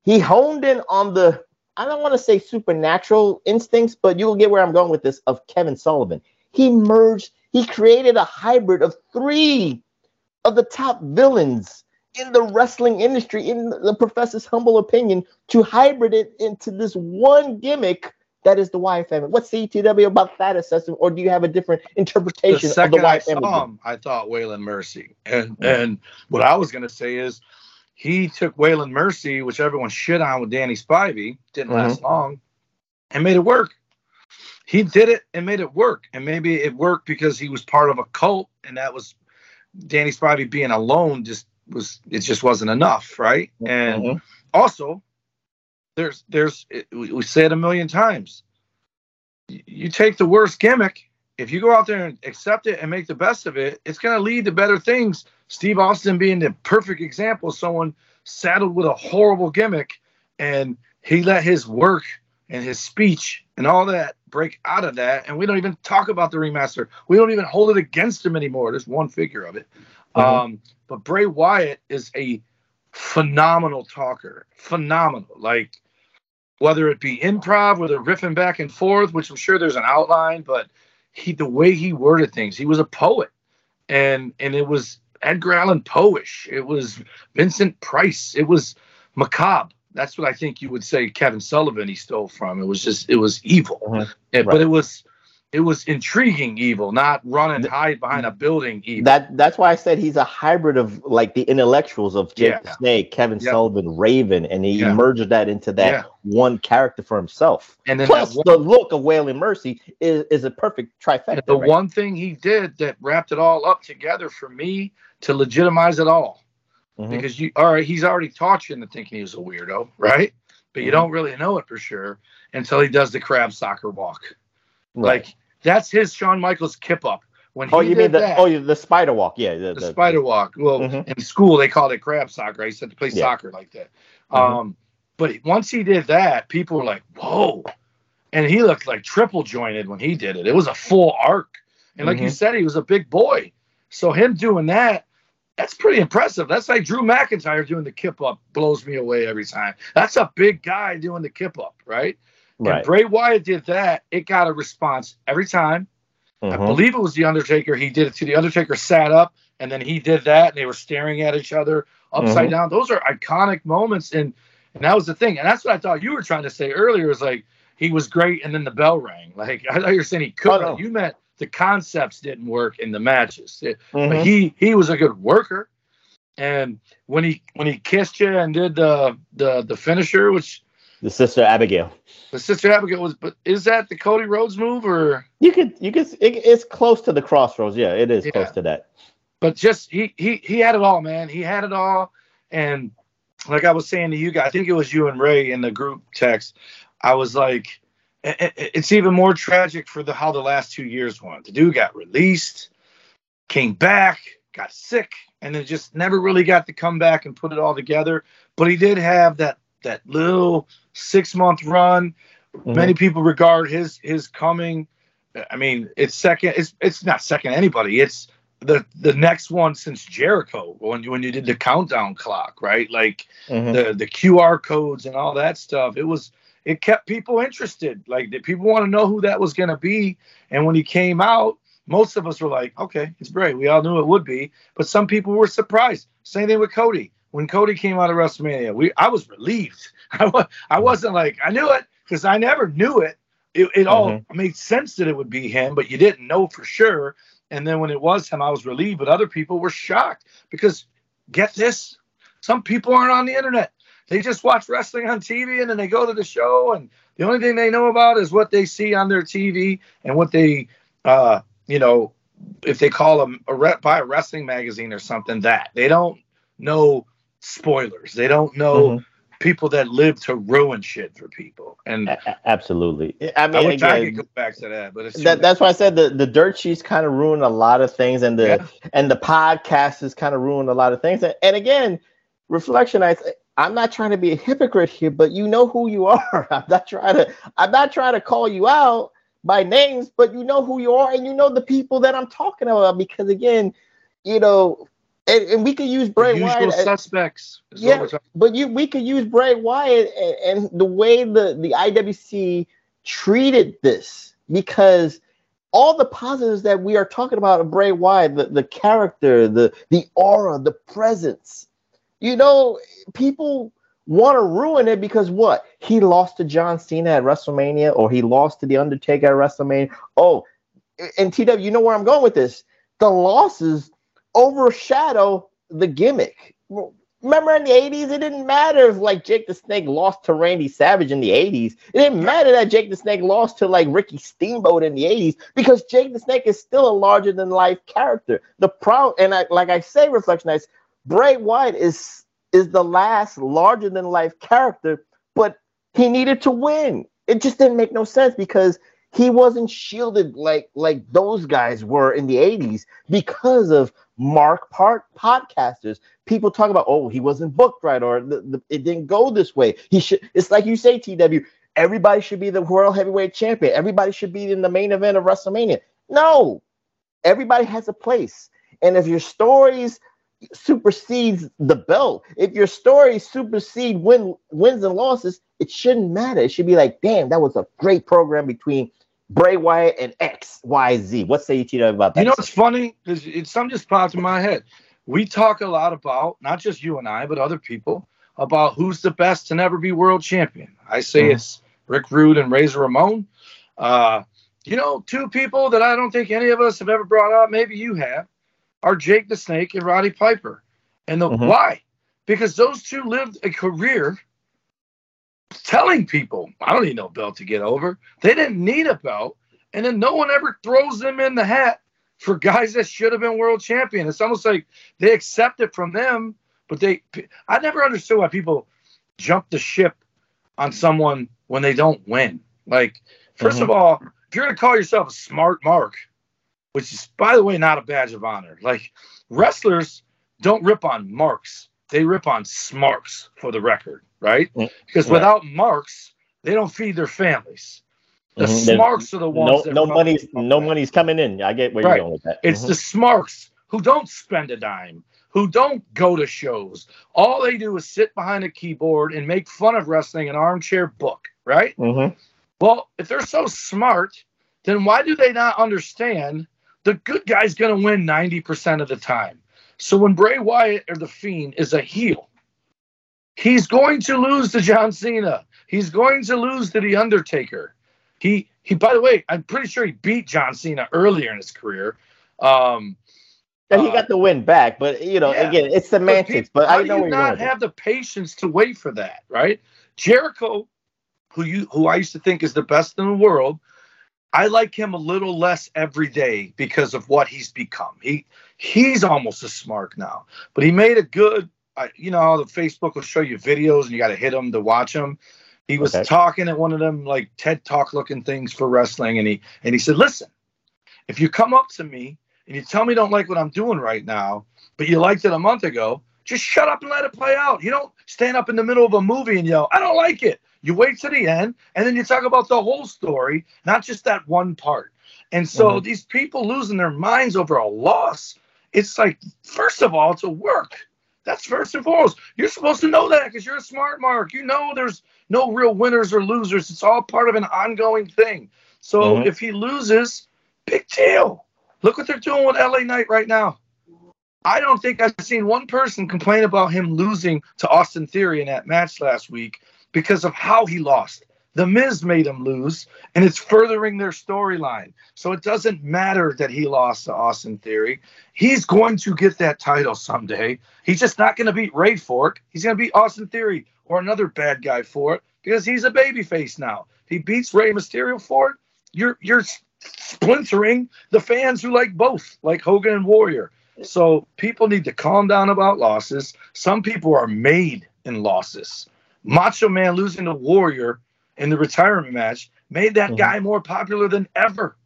He honed in on the, I don't want to say supernatural instincts, but you'll get where I'm going with this, of Kevin Sullivan. He created a hybrid of three of the top villains in the wrestling industry, in the professor's humble opinion, to hybrid it into this one gimmick that is the Wyatt family. What's CTW about that assessment, or do you have a different interpretation of the Wyatt family? I thought Waylon Mercy. And what I was going to say is he took Waylon Mercy, which everyone shit on with Danny Spivey, didn't last long, and made it work. He did it and made it work. And maybe it worked because he was part of a cult, and that was Danny Spivey being alone just wasn't enough, right? And also, we say it a million times. You take the worst gimmick, if you go out there and accept it and make the best of it, it's going to lead to better things. Steve Austin being the perfect example of someone saddled with a horrible gimmick, and he let his work and his speech and all that break out of that, and we don't even talk about the remaster. We don't even hold it against him anymore. There's one figure of it. But Bray Wyatt is a phenomenal talker. Phenomenal. Like, whether it be improv, whether riffing back and forth, which I'm sure there's an outline, but the way he worded things, he was a poet. And it was Edgar Allan Poe-ish. It was Vincent Price. It was macabre. That's what I think you would say Kevin Sullivan he stole from. It was evil. But it was intriguing evil, not run and hide behind a building evil. That's why I said he's a hybrid of, like, the intellectuals of Jake the Snake, Kevin Sullivan, Raven, and he merged that into that one character for himself. And then plus the look of Waylon Mercy is a perfect trifecta. The one thing he did that wrapped it all up together for me to legitimize it all. Because he's already taught you into thinking he was a weirdo, right? But you don't really know it for sure until he does the crab soccer walk. Right. Like, that's his Shawn Michaels kip up. When he did that. The spider walk. Yeah. The spider walk. Well, in school, they called it crab soccer. I used to play soccer like that. But once he did that, people were like, whoa. And he looked like triple jointed when he did it. It was a full arc. And like you said, he was a big boy. So him doing that, that's pretty impressive. That's like Drew McIntyre doing the kip up blows me away every time. That's a big guy doing the kip up, right? Right. And Bray Wyatt did that. It got a response every time. I believe it was The Undertaker. He did it to The Undertaker, sat up, and then he did that, and they were staring at each other upside down. Those are iconic moments, and that was the thing. And that's what I thought you were trying to say earlier is, like, he was great, and then the bell rang. Like, I thought you were saying he couldn't. Oh, no. You meant the concepts didn't work in the matches. But he was a good worker. And when he kissed you and did the finisher, which The Sister Abigail. The Sister Abigail was, but is that the Cody Rhodes move, or you could? It's close to the Crossroads. Yeah, it is close to that. But just he had it all, man. He had it all, and like I was saying to you guys, I think it was you and Ray in the group text. I was like, it's even more tragic for how the last 2 years went. The dude got released, came back, got sick, and then just never really got to come back and put it all together. But he did have that little 6-month run. Mm-hmm. Many people regard his coming. I mean, it's second. It's not second to anybody. It's the next one since Jericho, when you did the countdown clock, right? Like the QR codes and all that stuff. It kept people interested. Like, did people want to know who that was going to be? And when he came out, most of us were like, okay, it's Bray. We all knew it would be. But some people were surprised. Same thing with Cody. When Cody came out of WrestleMania, I was relieved. I wasn't like, I knew it, because I never knew it. It all made sense that it would be him, but you didn't know for sure. And then when it was him, I was relieved. But other people were shocked because, get this, some people aren't on the internet. They just watch wrestling on TV, and then they go to the show, and the only thing they know about is what they see on their TV and what they, if they call them by a wrestling magazine or something, that they don't know spoilers. They don't know people that live to ruin shit for people. And absolutely, I mean, I wish I could go back to that, but it's that's why I said the dirt sheets kind of ruined a lot of things, and the podcast has kind of ruined a lot of things. And again, reflection, I'm not trying to be a hypocrite here, but you know who you are. I'm not trying to call you out by names, but you know who you are, and you know the people that I'm talking about. Because again, and we could use Bray Wyatt. Suspects. Yeah, but we could use Bray Wyatt and the way the IWC treated this, because all the positives that we are talking about of Bray Wyatt, the character, the aura, the presence. People want to ruin it because what? He lost to John Cena at WrestleMania, or he lost to The Undertaker at WrestleMania. Oh, and TW, you know where I'm going with this. The losses overshadow the gimmick. Remember in the 80s, it didn't matter if like Jake the Snake lost to Randy Savage in the 80s. It didn't matter that Jake the Snake lost to like Ricky Steamboat in the 80s, because Jake the Snake is still a larger than life character. Reflection, Bray Wyatt is the last larger-than-life character, but he needed to win. It just didn't make no sense, because he wasn't shielded like those guys were in the 80s because of podcasters. People talk about, oh, he wasn't booked right, or it didn't go this way. It's like you say, TW, everybody should be the world heavyweight champion. Everybody should be in the main event of WrestleMania. No, everybody has a place. And if your stories supersedes the belt, if your story supersedes wins and losses, it shouldn't matter. It should be like, damn, that was a great program between Bray Wyatt and XYZ. What say you, Tito, about that? You know, it's funny, because something just popped in my head. We talk a lot about, not just you and I, but other people, about who's the best to never be world champion. I say it's Rick Rude and Razor Ramon. Two people that I don't think any of us have ever brought up, maybe you have, are Jake the Snake and Roddy Piper. And why? Because those two lived a career telling people, I don't need no belt to get over. They didn't need a belt. And then no one ever throws them in the hat for guys that should have been world champion. It's almost like they accept it from them, but I never understood why people jump the ship on someone when they don't win. Like, first of all, if you're going to call yourself a smart mark, which is, by the way, not a badge of honor. Like, wrestlers don't rip on marks. They rip on smarks, for the record, right? Because without marks, they don't feed their families. The smarks are the ones that... No money's coming in. I get where you're going with that. It's the smarks who don't spend a dime, who don't go to shows. All they do is sit behind a keyboard and make fun of wrestling, an armchair book, right? Well, if they're so smart, then why do they not understand... The good guy's going to win 90% of the time. So when Bray Wyatt or The Fiend is a heel, he's going to lose to John Cena. He's going to lose to The Undertaker. He. By the way, I'm pretty sure he beat John Cena earlier in his career. And he got the win back. But, again, it's semantics. But I know you not have the patience to wait for that, right? Jericho who I used to think is the best in the world, I like him a little less every day because of what he's become. He's almost a smart now, but he made a good, you know, the Facebook will show you videos and you got to hit him to watch him. He was talking at one of them like TED Talk looking things for wrestling. And he said, listen, if you come up to me and you tell me you don't like what I'm doing right now, but you liked it a month ago, just shut up and let it play out. You don't stand up in the middle of a movie and yell, I don't like it. You wait to the end, and then you talk about the whole story, not just that one part. And so these people losing their minds over a loss, it's like, first of all, it's a work. That's first and foremost. You're supposed to know that because you're a smart mark. You know there's no real winners or losers. It's all part of an ongoing thing. So if he loses, big deal. Look what they're doing with LA Knight right now. I don't think I've seen one person complain about him losing to Austin Theory in that match last week because of how he lost. The Miz made him lose, and it's furthering their storyline. So it doesn't matter that he lost to Austin Theory. He's going to get that title someday. He's just not going to beat Ray for it. He's going to beat Austin Theory or another bad guy for it because he's a babyface now. If he beats Ray Mysterio for it, you're splintering the fans who like both, like Hogan and Warrior. So people need to calm down about losses. Some people are made in losses. Macho Man losing to Warrior in the retirement match made that guy more popular than ever.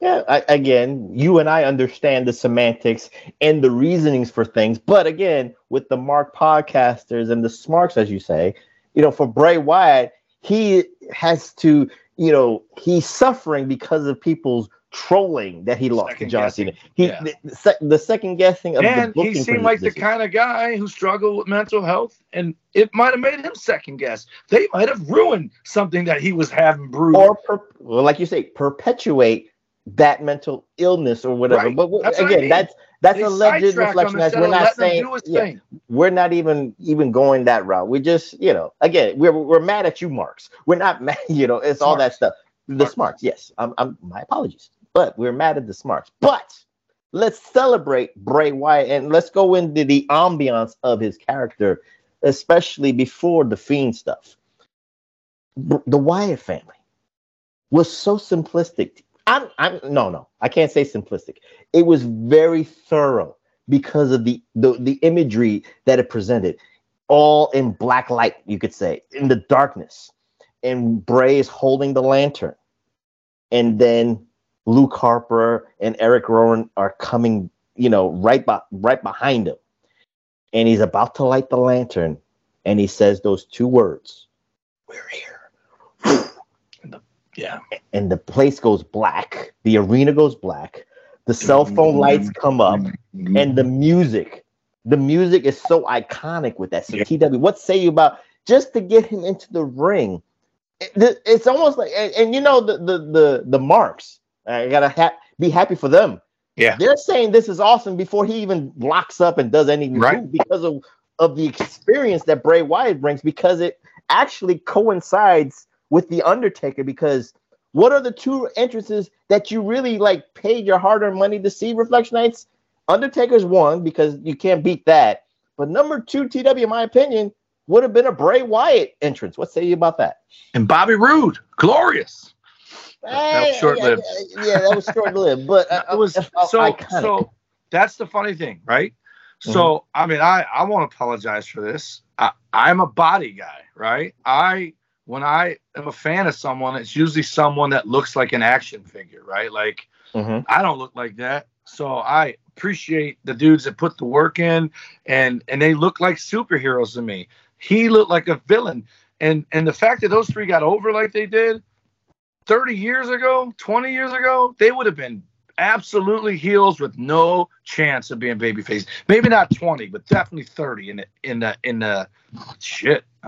Yeah, again, you and I understand the semantics and the reasonings for things. But again, with the Mark podcasters and the smarks, as you say, you know, for Bray Wyatt, he has to, you know, he's suffering because of people's trolling that he lost to John Cena. The second guessing of the booking. And he seemed like the kind of guy who struggled with mental health, and it might have made him second guess. They might have ruined something that he was having brewed. Or, like you say, perpetuate that mental illness or whatever. Right. But that's again, that's a legit reflection. As we're not saying, we're not even going that route. We just, you know, again, we're mad at you, Marks. We're not mad, you know, it's all that stuff. The smarts, yes. I'm my apologies. But we're mad at the smarts. But let's celebrate Bray Wyatt and let's go into the ambiance of his character, especially before the Fiend stuff. The Wyatt family was so simplistic. I can't say simplistic. It was very thorough because of the imagery that it presented, all in black light, you could say, in the darkness. And Bray is holding the lantern. And then Luke Harper and Eric Rowan are coming, you know, right behind him. And he's about to light the lantern. And he says those two words, "We're here." And the place goes black. The arena goes black. The cell phone lights come up. And the music is so iconic with that. So TW, what say you about just to get him into the ring? It's almost like, and you know, the marks. I gotta be happy for them. Yeah, they're saying this is awesome before he even locks up and does any move because of the experience that Bray Wyatt brings, because it actually coincides with the Undertaker. Because what are the two entrances that you really like paid your hard-earned money to see? Reflection Nights, Undertaker's one because you can't beat that. But number two, TW, in my opinion, would have been a Bray Wyatt entrance. What say you about that? And Bobby Roode, glorious. That was short-lived. Yeah, that was short-lived, but it was so iconic. So that's the funny thing, right? Mm-hmm. So I mean, I won't apologize for this. I'm a body guy, right? When I am a fan of someone, it's usually someone that looks like an action figure, right? Like I don't look like that, so I appreciate the dudes that put the work in, and they look like superheroes to me. He looked like a villain, and the fact that those three got over like they did 30 years ago, 20 years ago, they would have been absolutely heels with no chance of being babyface. Maybe not 20, but definitely 30 I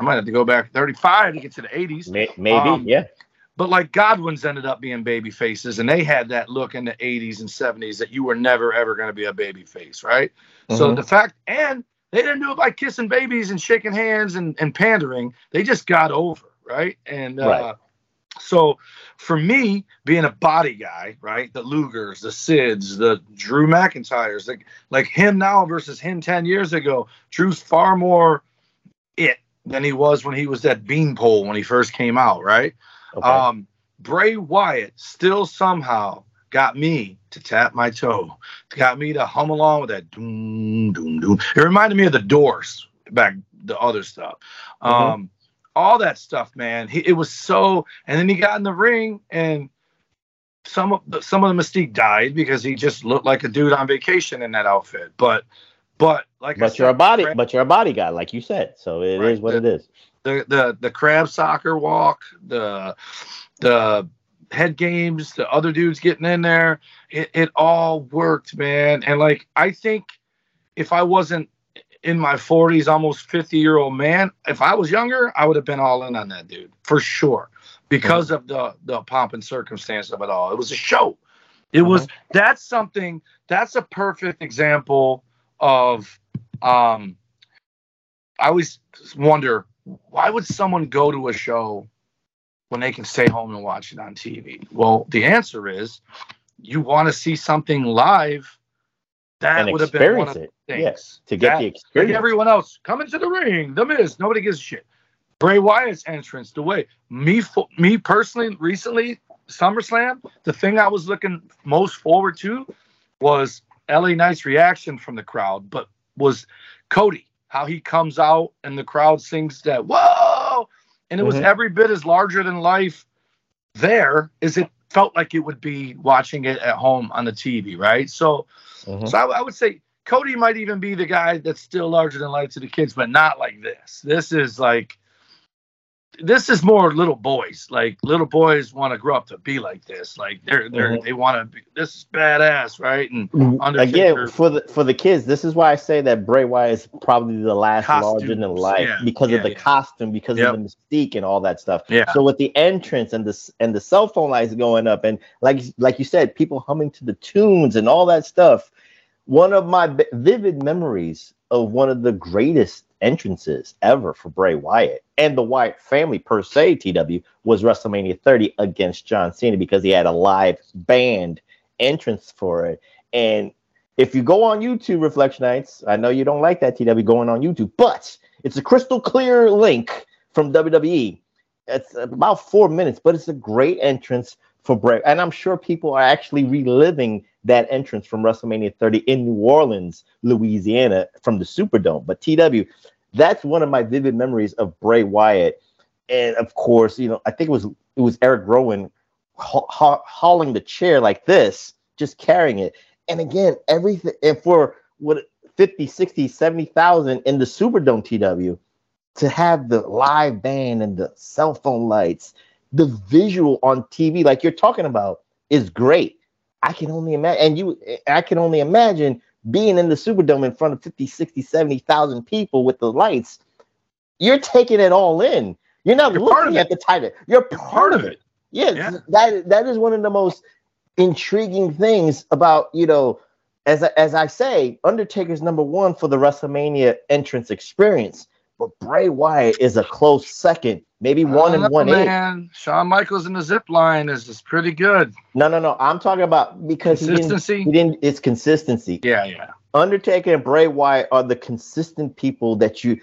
might have to go back 35 to get to the 80s. Maybe. But like Godwin's ended up being baby faces, and they had that look in the 80s and 70s that you were never, ever going to be a babyface, right? Mm-hmm. So the fact, and they didn't do it by kissing babies and shaking hands and pandering. They just got over, right? And so for me, being a body guy, right, the Lugers, the Sids, the Drew McIntyres, like him now versus him 10 years ago, Drew's far more it than he was when he was that beanpole when he first came out, right? Okay. Bray Wyatt still somehow got me to tap my toe. Got me to hum along with that doom, doom, doom. It reminded me of the Doors back, the other stuff. All that stuff, man. It was so... And then he got in the ring, and some of the mystique died because he just looked like a dude on vacation in that outfit. But you're a body guy, like you said. So it is what it is. The crab soccer walk, the head games, the other dudes getting in there. It all worked, man. And like, I think if I wasn't in my 40s, almost 50-year-old man, if I was younger, I would have been all in on that dude for sure, because of the pomp and circumstance of it all. It was a show. It was, that's a perfect example of, I always wonder, why would someone go to a show when they can stay home and watch it on TV? Well, the answer is you want to see something live. That would have been one of the things. Yes, to get the experience. Like everyone else, come into the ring. The Miz, nobody gives a shit. Bray Wyatt's entrance, the way. Me personally, recently, SummerSlam, the thing I was looking most forward to was LA Knight's reaction from the crowd, but was Cody, how he comes out and the crowd sings that, whoa! And it was every bit as larger than life there as it felt like it would be watching it at home on the TV, right? So, I would say Cody might even be the guy that's still larger than life to the kids, but not like this. This is more little boys. Like, little boys want to grow up to be like this. Like, they want to be, this is badass, right? And again, for the kids, this is why I say that Bray Wyatt is probably the last larger than life, because of the costume, because of the mystique and all that stuff. Yeah. So with the entrance and the cell phone lights going up, and like you said, people humming to the tunes and all that stuff. One of my vivid memories of one of the greatest entrances ever for Bray Wyatt and the Wyatt family per se, TW, was WrestleMania 30 against John Cena, because he had a live band entrance for it. And if you go on YouTube, Reflection Nights, I know you don't like that, TW, going on YouTube, but it's a crystal clear link from WWE. It's about 4 minutes, but it's a great entrance for Bray. And I'm sure people are actually reliving that entrance from WrestleMania 30 in New Orleans, Louisiana, from the Superdome. But TW, that's one of my vivid memories of Bray Wyatt. And of course, you know, I think it was Eric Rowan hauling the chair like this, just carrying it. And again, everything, and for what, 50, 60, 70,000 in the Superdome, TW, to have the live band and the cell phone lights, the visual on TV, like you're talking about, is great. I can only imagine being in the Superdome in front of 50, 60, 70,000 people with the lights. You're taking it all in. You're not looking at the title. You're part of it. Yeah. That is one of the most intriguing things about, you know, as I say, Undertaker's number one for the WrestleMania entrance experience, but Bray Wyatt is a close second. Maybe one and 1-8. Man, Shawn Michaels in the zip line is pretty good. No. I'm talking about because consistency. It's consistency. Yeah. Undertaker and Bray Wyatt are the consistent people that you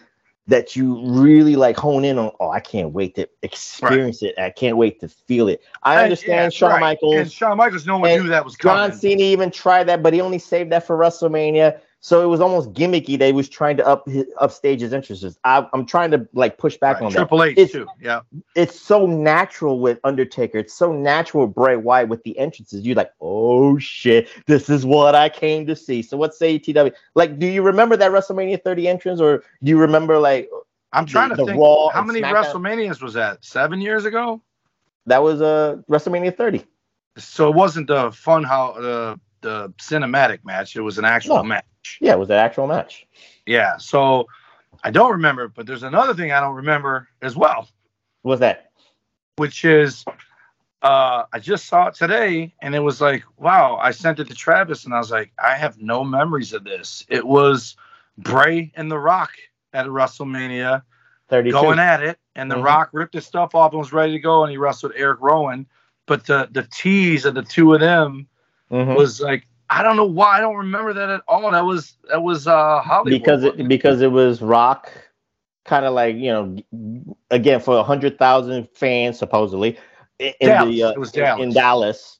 really like hone in on. Oh, I can't wait to experience it. I can't wait to feel it. I understand Shawn Michaels. And Shawn Michaels, no one knew that was coming. John Cena even tried that, but he only saved that for WrestleMania. So it was almost gimmicky. They was trying to upstage his interests. I'm trying to like push back on Triple H too. Yeah, it's so natural with Undertaker. It's so natural with Bray Wyatt with the entrances. You're like, oh shit, this is what I came to see. So what say TW? Like, do you remember that WrestleMania 30 entrance, or do you remember like? I'm trying to think. Raw, how many WrestleManias was that? 7 years ago. That was WrestleMania 30. So it wasn't the fun how the cinematic match. It was an actual match. Yeah, it was an actual match. Yeah, so I don't remember, but there's another thing I don't remember as well. What's that? Which is, I just saw it today, and it was like, wow, I sent it to Travis, and I was like, I have no memories of this. It was Bray and The Rock at WrestleMania 32. Going at it, and The Rock ripped his stuff off and was ready to go, and he wrestled Eric Rowan. But the tease of the two of them was like, I don't know why I don't remember that at all. That was Hollywood. Because it was Rock, kind of like, you know, again, for 100,000 fans, supposedly, in Dallas.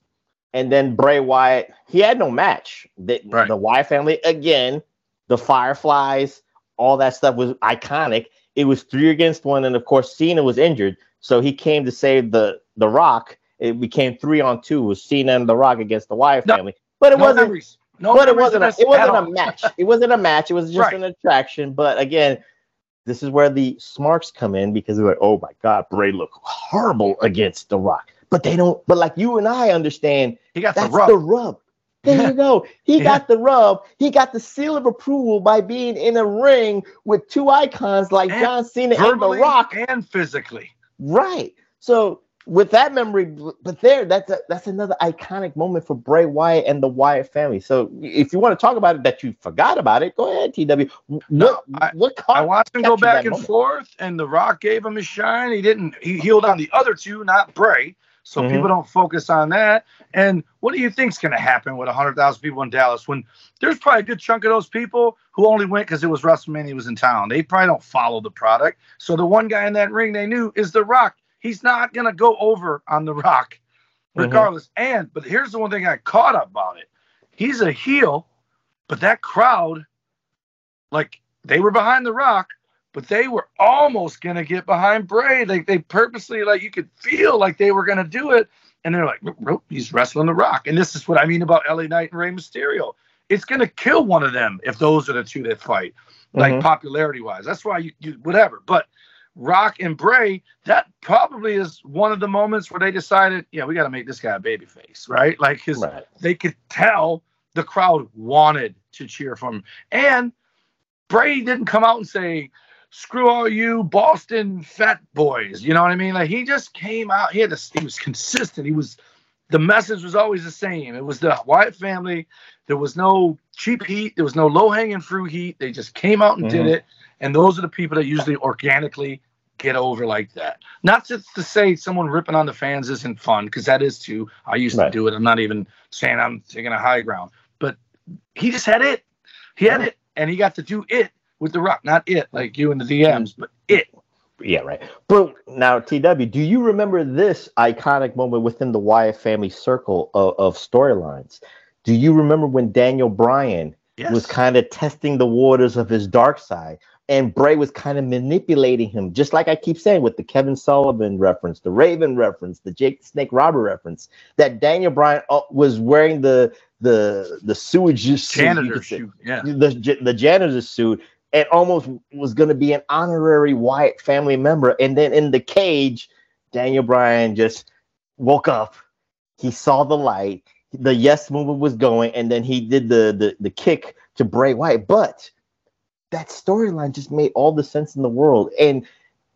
And then Bray Wyatt, he had no match. The Wyatt family, again, the Fireflies, all that stuff was iconic. It was 3-1, and of course, Cena was injured. So he came to save the Rock. It became 3-2 with Cena and the Rock against the Wyatt family. But it wasn't a match. It wasn't a match. It was just an attraction. But again, this is where the smarks come in, because they're like, oh my God, Bray looked horrible against the Rock. But they don't. But like you and I understand, that's the rub. There you go. He got the rub. He got the seal of approval by being in a ring with two icons like John Cena and The Rock, and physically. Right. So with that memory, but that's another iconic moment for Bray Wyatt and the Wyatt family. So if you want to talk about it, that you forgot about it, go ahead, TW. I watched him go back and forth, and The Rock gave him his shine. He healed on the other two, not Bray. So people don't focus on that. And what do you think's going to happen with 100,000 people in Dallas when there's probably a good chunk of those people who only went because it was WrestleMania was in town? They probably don't follow the product. So the one guy in that ring they knew is The Rock. He's not going to go over on The Rock regardless. Mm-hmm. But here's the one thing I caught up about it. He's a heel, but that crowd, like, they were behind The Rock, but they were almost going to get behind Bray. They purposely, like, you could feel like they were going to do it. And they're like, he's wrestling The Rock. And this is what I mean about LA Knight and Rey Mysterio. It's going to kill one of them if those are the two that fight, like, popularity-wise. That's why you whatever. But Rock and Bray, that probably is one of the moments where they decided, yeah, we got to make this guy a babyface, right? Like, they could tell the crowd wanted to cheer for him. And Bray didn't come out and say, screw all you Boston fat boys. You know what I mean? Like, he just came out. He was consistent. The message was always the same. It was the Wyatt family. There was no cheap heat. There was no low-hanging fruit heat. They just came out and did it. And those are the people that usually organically get over like that. Not just to say someone ripping on the fans isn't fun, because that is too. I used to do it. I'm not even saying I'm taking a high ground. But he just had it. He had it. And he got to do it with The Rock, not it, like you in the DMs, but it. Yeah, right. But now, TW, do you remember this iconic moment within the Wyatt family circle of storylines? Do you remember when Daniel Bryan was kind of testing the waters of his dark side, and Bray was kind of manipulating him, just like I keep saying, with the Kevin Sullivan reference, the Raven reference, the Jake the Snake Robber reference, that Daniel Bryan was wearing the sewage suit. Yeah. The janitor's suit. And almost was going to be an honorary Wyatt family member. And then in the cage, Daniel Bryan just woke up. He saw the light. The yes movement was going. And then he did the kick to Bray Wyatt. But that storyline just made all the sense in the world. And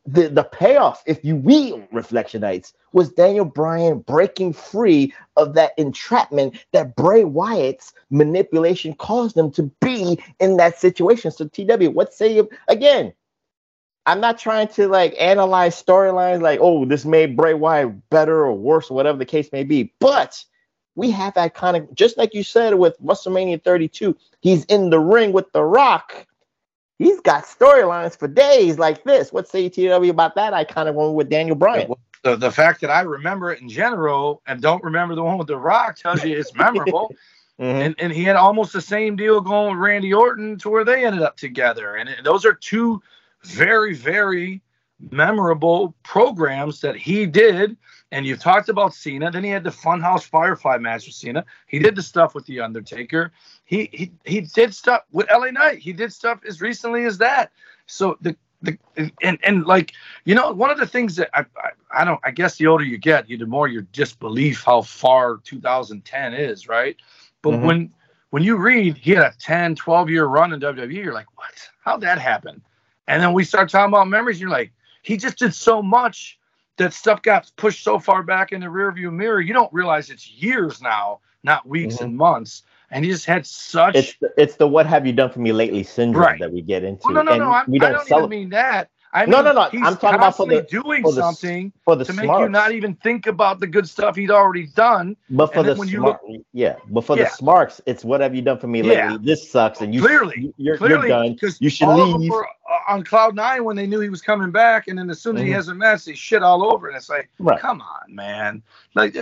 the payoff, if you will, Reflectionites, was Daniel Bryan breaking free of that entrapment that Bray Wyatt's manipulation caused him to be in that situation. So, TW, what say you? Again, I'm not trying to, like, analyze storylines like, oh, this made Bray Wyatt better or worse, or whatever the case may be. But we have iconic, just like you said with WrestleMania 32, he's in the ring with The Rock. He's got storylines for days like this. What say you, TW, about that iconic one with Daniel Bryan? The fact that I remember it in general and don't remember the one with The Rock tells you it's memorable. And he had almost the same deal going with Randy Orton to where they ended up together. And those are two very, very memorable programs that he did. And you've talked about Cena. Then he had the Funhouse Firefly match with Cena. He did the stuff with The Undertaker. He did stuff with LA Knight. He did stuff as recently as that. So one of the things that I guess the older you get, the more you disbelieve how far 2010 is, right? But when you read he had a 10, 12-year run in WWE, you're like, what? How'd that happen? And then we start talking about memories, you're like, he just did so much. That stuff got pushed so far back in the rearview mirror, you don't realize it's years now, not weeks and months. And he just had such... It's the what have you done for me lately syndrome that we get into. Well, no, I don't even mean that. I mean, no. He's I'm talking about for the smarts. Make you not even think about the good stuff he's already done. But for the smart, the smarts, it's what have you done for me lately? This sucks, and you clearly, you're done. You should leave. On cloud nine when they knew he was coming back, and then as soon as he has a match, they shit all over, and it's like, come on, man, like.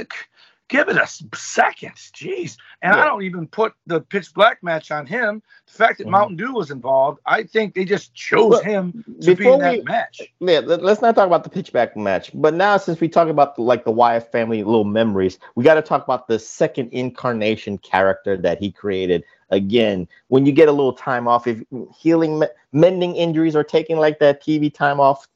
Give it a second. Jeez. And I don't even put the pitch black match on him. The fact that Mountain Dew was involved, I think they just chose him to be in that match. Yeah, let's not talk about the pitch black match. But now since we talk about the Wyatt family little memories, we got to talk about the second incarnation character that he created. Again, when you get a little time off, if healing, mending injuries or taking like that TV time off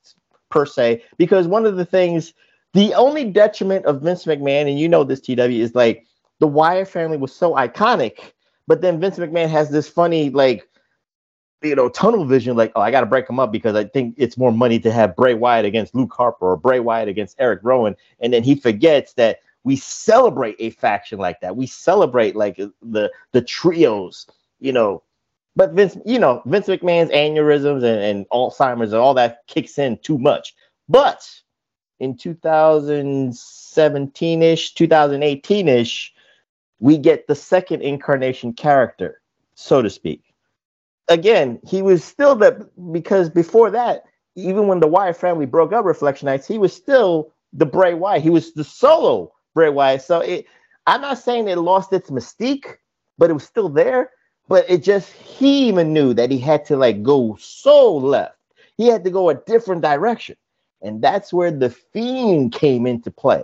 per se, because one of the things – the only detriment of Vince McMahon, and you know this, TW, is like the Wyatt family was so iconic, but then Vince McMahon has this funny, tunnel vision, like, oh, I got to break them up because I think it's more money to have Bray Wyatt against Luke Harper or Bray Wyatt against Eric Rowan. And then he forgets that we celebrate a faction like that. We celebrate like the trios, But Vince McMahon's aneurysms and Alzheimer's and all that kicks in too much. But in 2017-ish, 2018-ish, we get the second incarnation character, so to speak. Again, he was still that, because before that, even when the Wyatt family broke up Reflection Nights, he was still the Bray Wyatt. He was the solo Bray Wyatt. So I'm not saying it lost its mystique, but it was still there. But it just, he even knew that he had to go so left. He had to go a different direction. And that's where the Fiend came into play.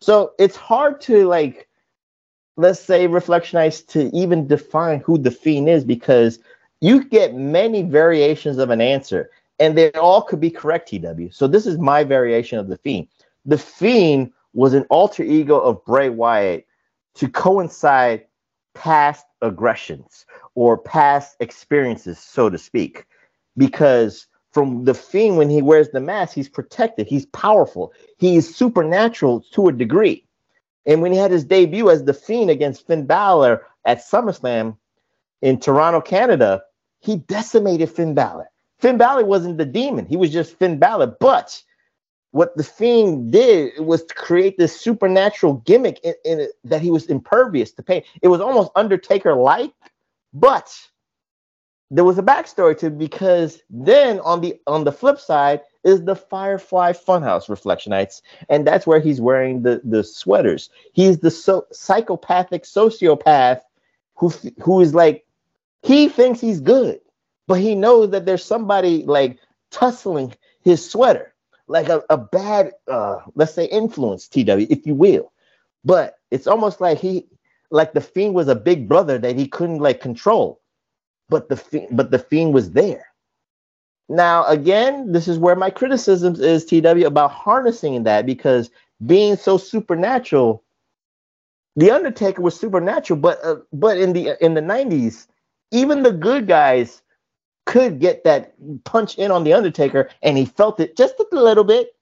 So it's hard to, let's say, reflectionize to even define who the Fiend is, because you get many variations of an answer, and they all could be correct, TW. So this is my variation of the Fiend. The Fiend was an alter ego of Bray Wyatt to coincide past aggressions or past experiences, so to speak, because from the Fiend, when he wears the mask, he's protected. He's powerful. He is supernatural to a degree. And when he had his debut as the Fiend against Finn Balor at SummerSlam in Toronto, Canada, he decimated Finn Balor. Finn Balor wasn't the demon. He was just Finn Balor. But what the Fiend did was to create this supernatural gimmick in that he was impervious to pain. It was almost Undertaker-like, but there was a backstory to it, because then on the flip side is the Firefly Funhouse Reflection Nights, and that's where he's wearing the sweaters. He's the psychopathic sociopath who is he thinks he's good, but he knows that there's somebody tussling his sweater, a bad, let's say, influence, TW, if you will. But it's almost like the Fiend was a big brother that he couldn't control. But the Fiend was there. Now, again, this is where my criticisms is, TW, about harnessing that, because being so supernatural, The Undertaker was supernatural, but in the 90s, even the good guys could get that punch in on The Undertaker, and he felt it just a little bit.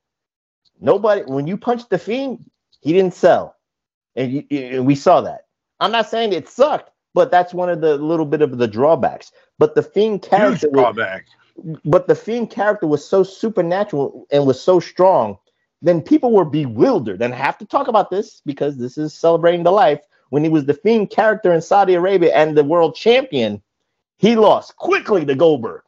Nobody, when you punched The Fiend, he didn't sell. And we saw that. I'm not saying it sucked, but that's one of the little bit of the drawbacks. But the Fiend character, was so supernatural and was so strong, then people were bewildered. And I have to talk about this because this is celebrating the life. When he was the Fiend character in Saudi Arabia and the world champion, he lost quickly to Goldberg.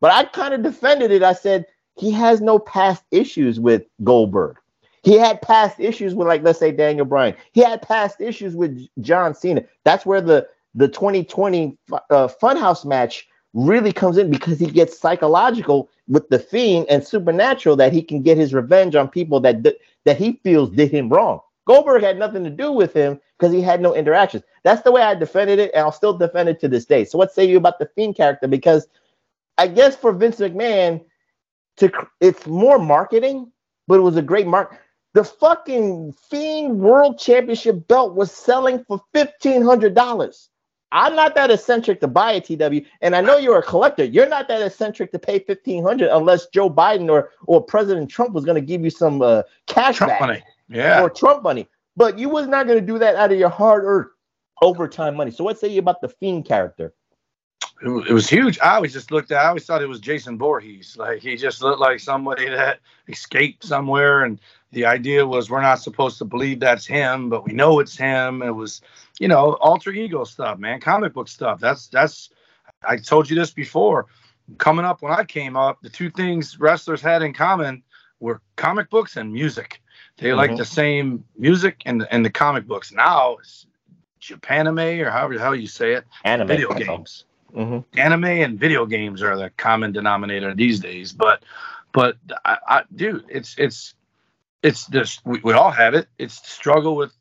But I kind of defended it. I said he has no past issues with Goldberg. He had past issues with, let's say, Daniel Bryan. He had past issues with John Cena. That's where the 2020 Funhouse match really comes in, because he gets psychological with the Fiend and supernatural that he can get his revenge on people that he feels did him wrong. Goldberg had nothing to do with him because he had no interactions. That's the way I defended it, and I'll still defend it to this day. So what say you about the Fiend character? Because I guess for Vince McMahon, it's more marketing, but it was a great mark. The fucking Fiend World Championship belt was selling for $1,500. I'm not that eccentric to buy a, TW, and I know you're a collector. You're not that eccentric to pay $1,500 unless Joe Biden or President Trump was going to give you some cash back money. Yeah. Or Trump money. But you was not going to do that out of your hard-earned overtime money. So what say you about the Fiend character? It was huge. I always thought it was Jason Voorhees. Like, he just looked like somebody that escaped somewhere, and the idea was we're not supposed to believe that's him, but we know it's him. It was, you know, alter ego stuff, man, comic book stuff. That's I told you this before. Coming up, when I came up, the two things wrestlers had in common were comic books and music. They liked the same music and the comic books. Now it's Japanime, or however the hell you say it. Anime. Video games. Mm-hmm. Anime and video games are the common denominator these days. But I dude, it's this. We all have it. It's the struggle with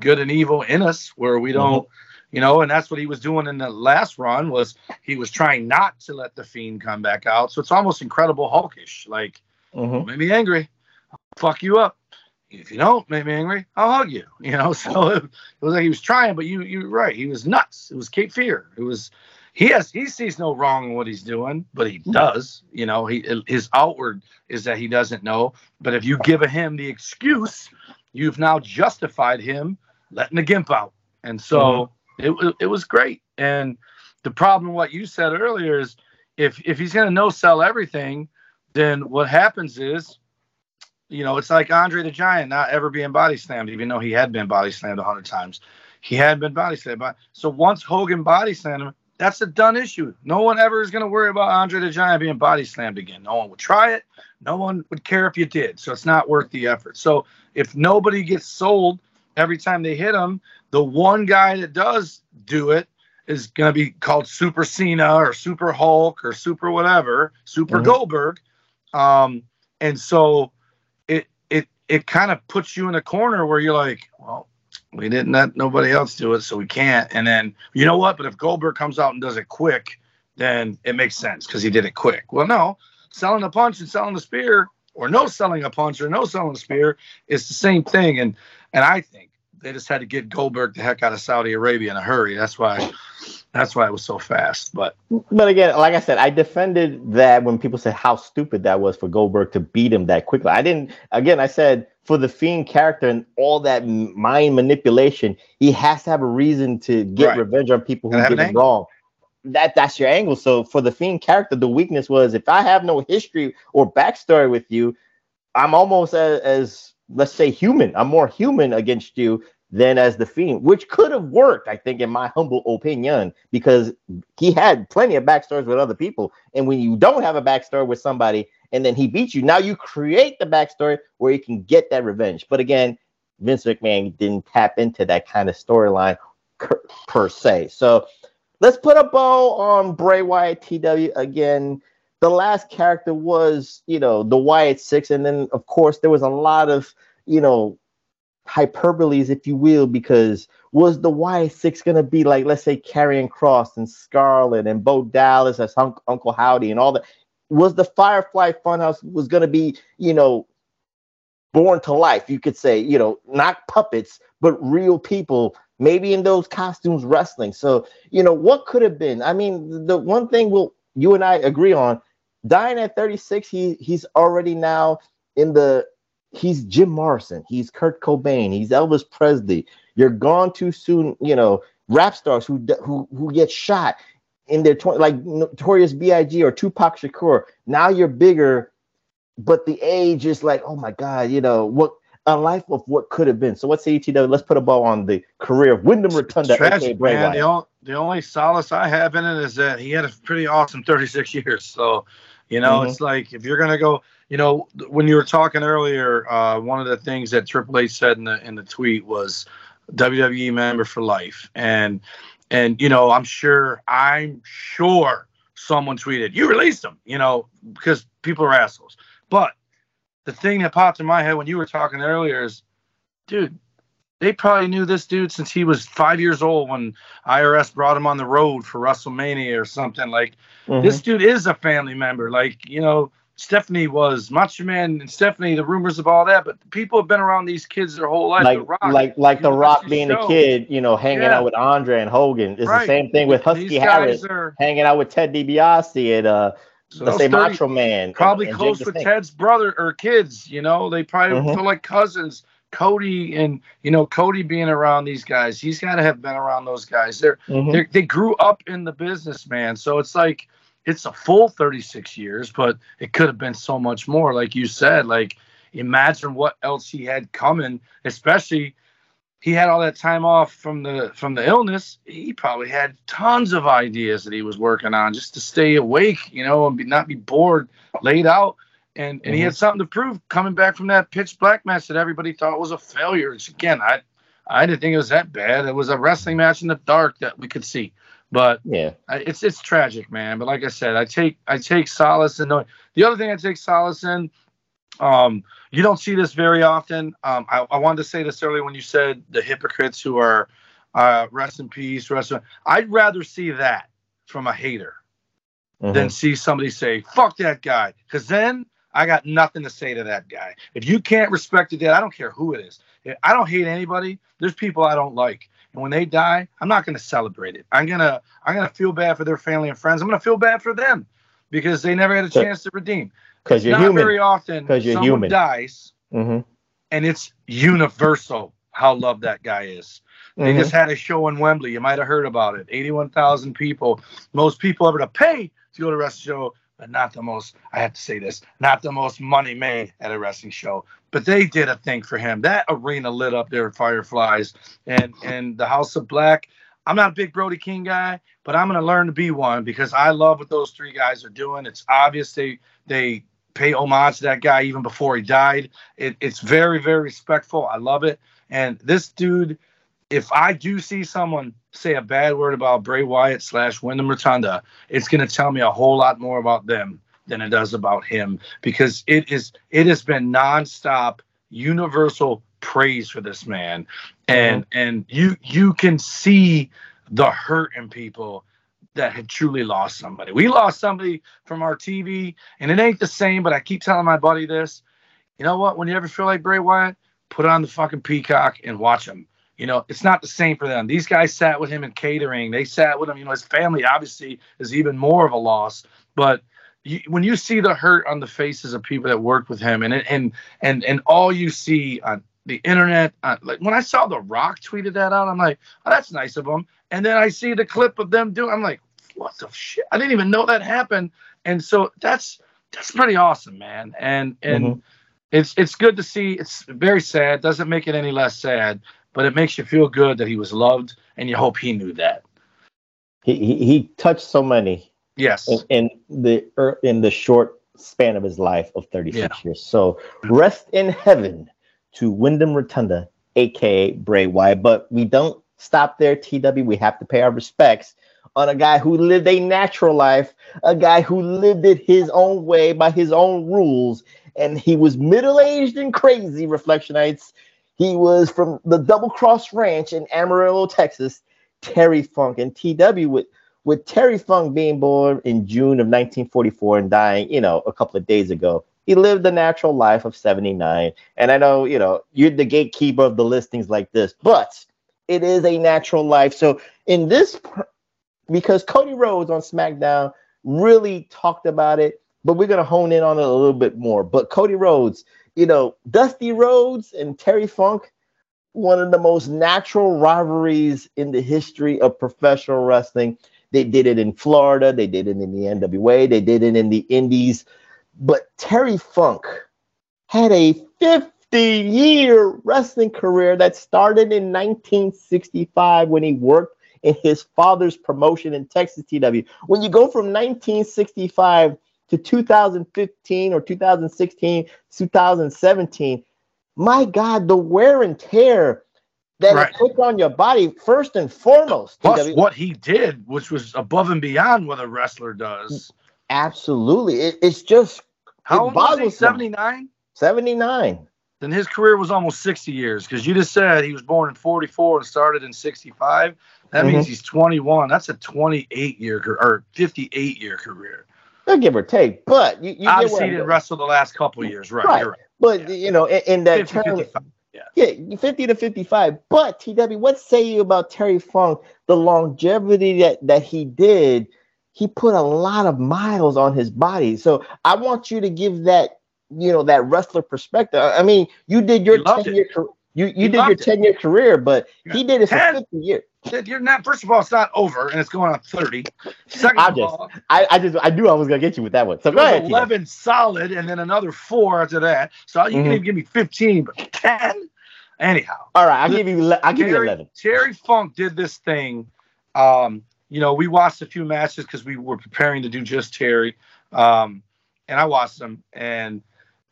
good and evil in us, where we don't, you know. And that's what he was doing in the last run. Was he was trying not to let the Fiend come back out. So it's almost Incredible Hulkish. Like, make me angry, I'll fuck you up. If you don't make me angry, I'll hug you. You know. So it was like he was trying, but you're right. He was nuts. It was Cape Fear. It was. He sees no wrong in what he's doing, but he does. You know, his outward is that he doesn't know. But if you give him the excuse, you've now justified him letting the gimp out. And so it was great. And the problem, what you said earlier, is if he's going to no-sell everything, then what happens is, you know, it's like Andre the Giant not ever being body slammed, even though he had been body slammed 100 times. He had been body slammed. So once Hogan body slammed him, that's a done issue. No one ever is going to worry about Andre the Giant being body slammed again. No one would try it. No one would care if you did. So it's not worth the effort. So if nobody gets sold every time they hit him, the one guy that does do it is going to be called Super Cena or Super Hulk or Super whatever, Super Goldberg. And so it kind of puts you in a corner where you're like, well, we didn't let nobody else do it, so we can't. And then, you know what? But if Goldberg comes out and does it quick, then it makes sense because he did it quick. Well, no. Selling a punch and selling a spear, or no selling a punch or no selling a spear, is the same thing. And I think they just had to get Goldberg the heck out of Saudi Arabia in a hurry. That's why it was so fast. But again, like I said, I defended that when people said how stupid that was for Goldberg to beat him that quickly. I said, for the Fiend character and all that mind manipulation, he has to have a reason to get revenge on people who did him wrong. That's your angle. So for the Fiend character, the weakness was, if I have no history or backstory with you, I'm almost as let's say human. I'm more human against you than as the Fiend, which could have worked, I think, in my humble opinion, because he had plenty of backstories with other people. And when you don't have a backstory with somebody and then he beats you, now you create the backstory where you can get that revenge. But again, Vince McMahon didn't tap into that kind of storyline per se. So let's put a bow on Bray Wyatt TW again. The last character was, you know, the Wyatt Six. And then, of course, there was a lot of, you know, hyperboles, if you will, because was the Wyatt Six going to be like, let's say, Karrion Kross and Scarlett and Bo Dallas as Uncle Howdy and all that? Was the Firefly Funhouse was going to be, you know, born to life, you could say, you know, not puppets, but real people, maybe in those costumes wrestling. So, you know, what could have been? I mean, the one thing you and I agree on, dying at 36, he's already now he's Jim Morrison, he's Kurt Cobain, he's Elvis Presley. You're gone too soon, you know, rap stars who get shot in their 20s, like Notorious B.I.G. or Tupac Shakur. Now you're bigger, but the age is like, oh my God, you know, what a life of what could have been. So what's AETW? Let's put a ball on the career of Wyndham Rotunda. Tragic, man. The only solace I have in it is that he had a pretty awesome 36 years. So, you know, it's like, if you're going to go, you know, when you were talking earlier, one of the things that Triple H said in the tweet was WWE member for life. And, you know, I'm sure someone tweeted, you released him, you know, because people are assholes. But the thing that popped in my head when you were talking earlier is, dude, they probably knew this dude since he was 5 years old when IRS brought him on the road for WrestleMania or something. Like, this dude is a family member. Like, you know, Stephanie was Macho Man and Stephanie, the rumors of all that, but people have been around these kids their whole life. Like The Rock, The Rock being a kid, you know, hanging out with Andre and Hogan. It's the same thing with Husky Harris hanging out with Ted DiBiase and let's say Macho Man. Probably and close with Ted's brother or kids, you know, they probably feel like cousins. Cody, and you know, Cody being around these guys, he's got to have been around those guys. They grew up in the business, man. So it's like, it's a full 36 years, but it could have been so much more. Like you said, like, imagine what else he had coming, especially he had all that time off from the illness. He probably had tons of ideas that he was working on just to stay awake, you know, and not be bored, laid out. And he had something to prove coming back from that Pitch Black match that everybody thought was a failure. Which, again, I didn't think it was that bad. It was a wrestling match in the dark that we could see. But yeah, it's tragic, man. But like I said, I take solace in knowing. The other thing I take solace in, you don't see this very often. I wanted to say this earlier when you said the hypocrites who are rest in peace. I'd rather see that from a hater than see somebody say, fuck that guy. Because then I got nothing to say to that guy. If you can't respect the dead, I don't care who it is. I don't hate anybody. There's people I don't like. And when they die, I'm not going to celebrate it. I'm gonna feel bad for their family and friends. I'm going to feel bad for them because they never had a chance to redeem. Because you're not human. Very often someone dies, and it's universal how loved that guy is. They just had a show in Wembley. You might have heard about it. 81,000 people. Most people ever to pay to go to a wrestling show, but not the most, I have to say this, not the most money made at a wrestling show. But they did a thing for him. That arena lit up their fireflies. And the House of Black, I'm not a big Brody King guy, but I'm going to learn to be one because I love what those three guys are doing. It's obvious they pay homage to that guy even before he died. It's very, very respectful. I love it. And this dude, if I do see someone say a bad word about Bray Wyatt / Wyndham Rotunda, it's going to tell me a whole lot more about them than it does about him, because it has been nonstop universal praise for this man. And you can see the hurt in people that had truly lost somebody. We lost somebody from our TV, and it ain't the same, but I keep telling my buddy this. You know what? When you ever feel like Bray Wyatt, put on the fucking Peacock and watch him. You know, it's not the same for them. These guys sat with him in catering. They sat with him. You know, his family obviously is even more of a loss. But when you see the hurt on the faces of people that worked with him, and all you see on the internet, like when I saw The Rock tweeted that out, I'm like, oh, that's nice of him. And then I see the clip of them doing, I'm like, what the shit? I didn't even know that happened. And so that's pretty awesome, man. And it's good to see. It's very sad. Doesn't make it any less sad. But it makes you feel good that he was loved, and you hope he knew that. He touched so many. Yes. In the short span of his life of 36 years. So rest in heaven to Wyndham Rotunda, a.k.a. Bray Wyatt. But we don't stop there, TW. We have to pay our respects on a guy who lived a natural life, a guy who lived it his own way by his own rules. And he was middle-aged and crazy, Reflectionites. He was from the Double Cross Ranch in Amarillo, Texas, Terry Funk. And TW, with Terry Funk being born in June of 1944 and dying, you know, a couple of days ago, he lived a natural life of 79. And I know, you know, you're the gatekeeper of the listings like this, but it is a natural life. So in this, because Cody Rhodes on SmackDown really talked about it, but we're going to hone in on it a little bit more. But Cody Rhodes, you know, Dusty Rhodes and Terry Funk, one of the most natural rivalries in the history of professional wrestling. They did it in Florida. They did it in the NWA. They did it in the Indies. But Terry Funk had a 50-year wrestling career that started in 1965 when he worked in his father's promotion in Texas, TW. When you go from 1965 to 2015 or 2016, 2017, my God, the wear and tear that it took on your body, first and foremost. Plus what he did, which was above and beyond what a wrestler does. Absolutely. It's just... How old was he, 79? 79. Then his career was almost 60 years, because you just said he was born in 44 and started in 65. That means he's 21. That's a 28-year or 58-year career. Give or take, but you obviously didn't wrestle the last couple of years, right? You're right. But you know, in that 50, term, 55. Yeah, 50 to 55. But TW, what say you about Terry Funk? The longevity that he did, he put a lot of miles on his body. So I want you to give that, you know, that wrestler perspective. I mean, you did your 10-year career. You did your 10-year career, but he did it for 50 years. You're not. First of all, it's not over, and it's going on 30. Second of all, I knew I was gonna get you with that one. So go ahead. 11 solid, and then another 4 after that. So you can even give me 15, but 10. Anyhow, all right. I'll give you 11. Terry Funk did this thing. We watched a few matches because we were preparing to do just Terry, and I watched them. And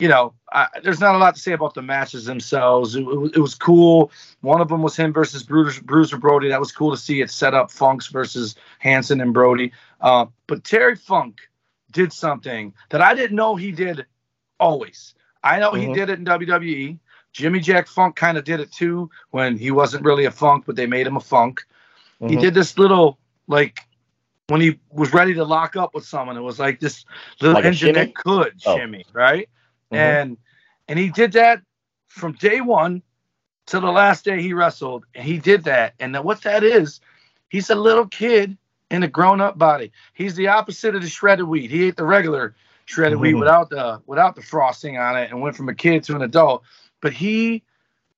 there's not a lot to say about the matches themselves. It was cool. One of them was him versus Bruiser Brody. That was cool to see it set up. Funk's versus Hanson and Brody. But Terry Funk did something that I didn't know he did always. I know he did it in WWE. Jimmy Jack Funk kind of did it too when he wasn't really a Funk, but they made him a Funk. He did this little, like, when he was ready to lock up with someone, it was like this little engine that could shimmy, right? Mm-hmm. And he did that from day one to the last day he wrestled. And he did that. And then what that is, he's a little kid in a grown-up body. He's the opposite of the shredded wheat. He ate the regular shredded wheat without the frosting on it and went from a kid to an adult. But he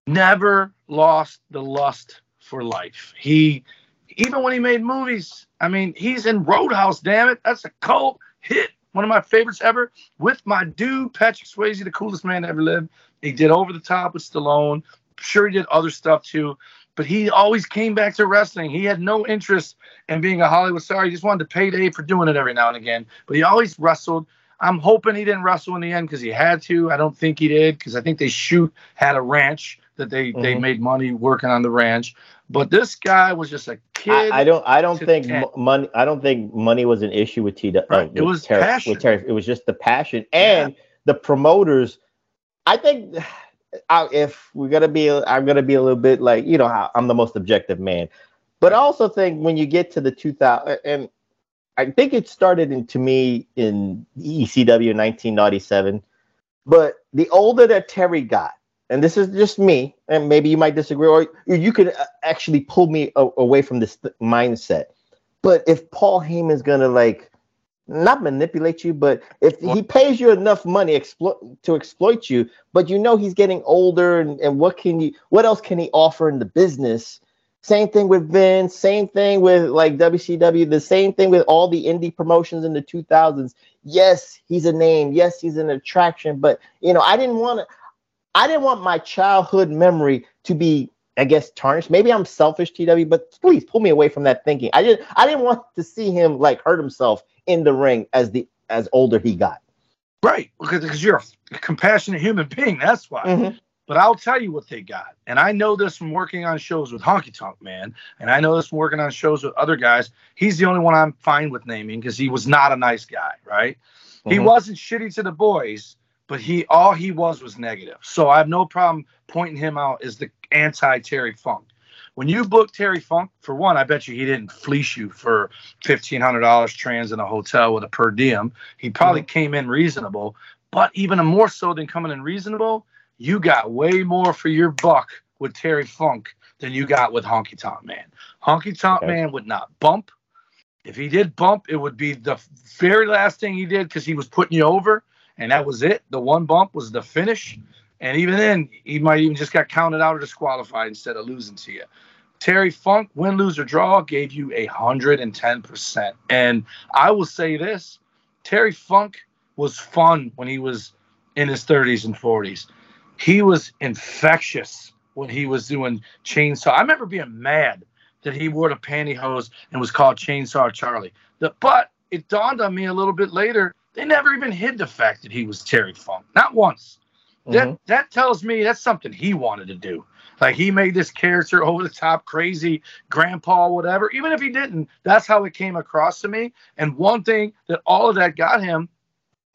never lost the lust for life. Even when he made movies, I mean, he's in Roadhouse, damn it. That's a cult hit. One of my favorites ever, with my dude, Patrick Swayze, the coolest man that ever lived. He did Over the Top with Stallone. Sure, he did other stuff, too. But he always came back to wrestling. He had no interest in being a Hollywood star. He just wanted to payday for doing it every now and again. But he always wrestled. I'm hoping he didn't wrestle in the end because he had to. I don't think he did because I think they had a ranch that they made money working on the ranch. But this guy was just a kid. I don't think money was an issue with T. Right. It was Terry, passion. It was just the passion and the promoters. I think I'm gonna be a little bit like I'm the most objective man, but I also think when you get to the 2000, and I think it started in ECW in 1997. But the older that Terry got. And this is just me, and maybe you might disagree, or you could actually pull me away from this mindset. But if Paul Heyman's gonna not manipulate you, but if he pays you enough money to exploit you, but he's getting older, and what else can he offer in the business? Same thing with Vince, same thing with WCW, the same thing with all the indie promotions in the 2000s. Yes, he's a name. Yes, he's an attraction. But I didn't want my childhood memory to be, I guess, tarnished. Maybe I'm selfish, TW, but please pull me away from that thinking. I didn't want to see him hurt himself in the ring as older he got. Right, because you're a compassionate human being. That's why. Mm-hmm. But I'll tell you what they got, and I know this from working on shows with Honky Tonk Man, and I know this from working on shows with other guys. He's the only one I'm fine with naming because he was not a nice guy. Right? Mm-hmm. He wasn't shitty to the boys. But all he was negative. So I have no problem pointing him out as the anti-Terry Funk. When you book Terry Funk, for one, I bet you he didn't fleece you for $1,500 trans in a hotel with a per diem. He probably came in reasonable. But even more so than coming in reasonable, you got way more for your buck with Terry Funk than you got with Honky Tonk Man. Honky Tonk Man would not bump. If he did bump, it would be the very last thing he did because he was putting you over. And that was it. The one bump was the finish. And even then, he might even just got counted out or disqualified instead of losing to you. Terry Funk, win, lose, or draw, gave you 110%. And I will say this, Terry Funk was fun when he was in his 30s and 40s. He was infectious when he was doing Chainsaw. I remember being mad that he wore the pantyhose and was called Chainsaw Charlie. But it dawned on me a little bit later, they never even hid the fact that he was Terry Funk. Not once. That tells me that's something he wanted to do. Like, he made this character over-the-top, crazy, grandpa, whatever. Even if he didn't, that's how it came across to me. And one thing that all of that got him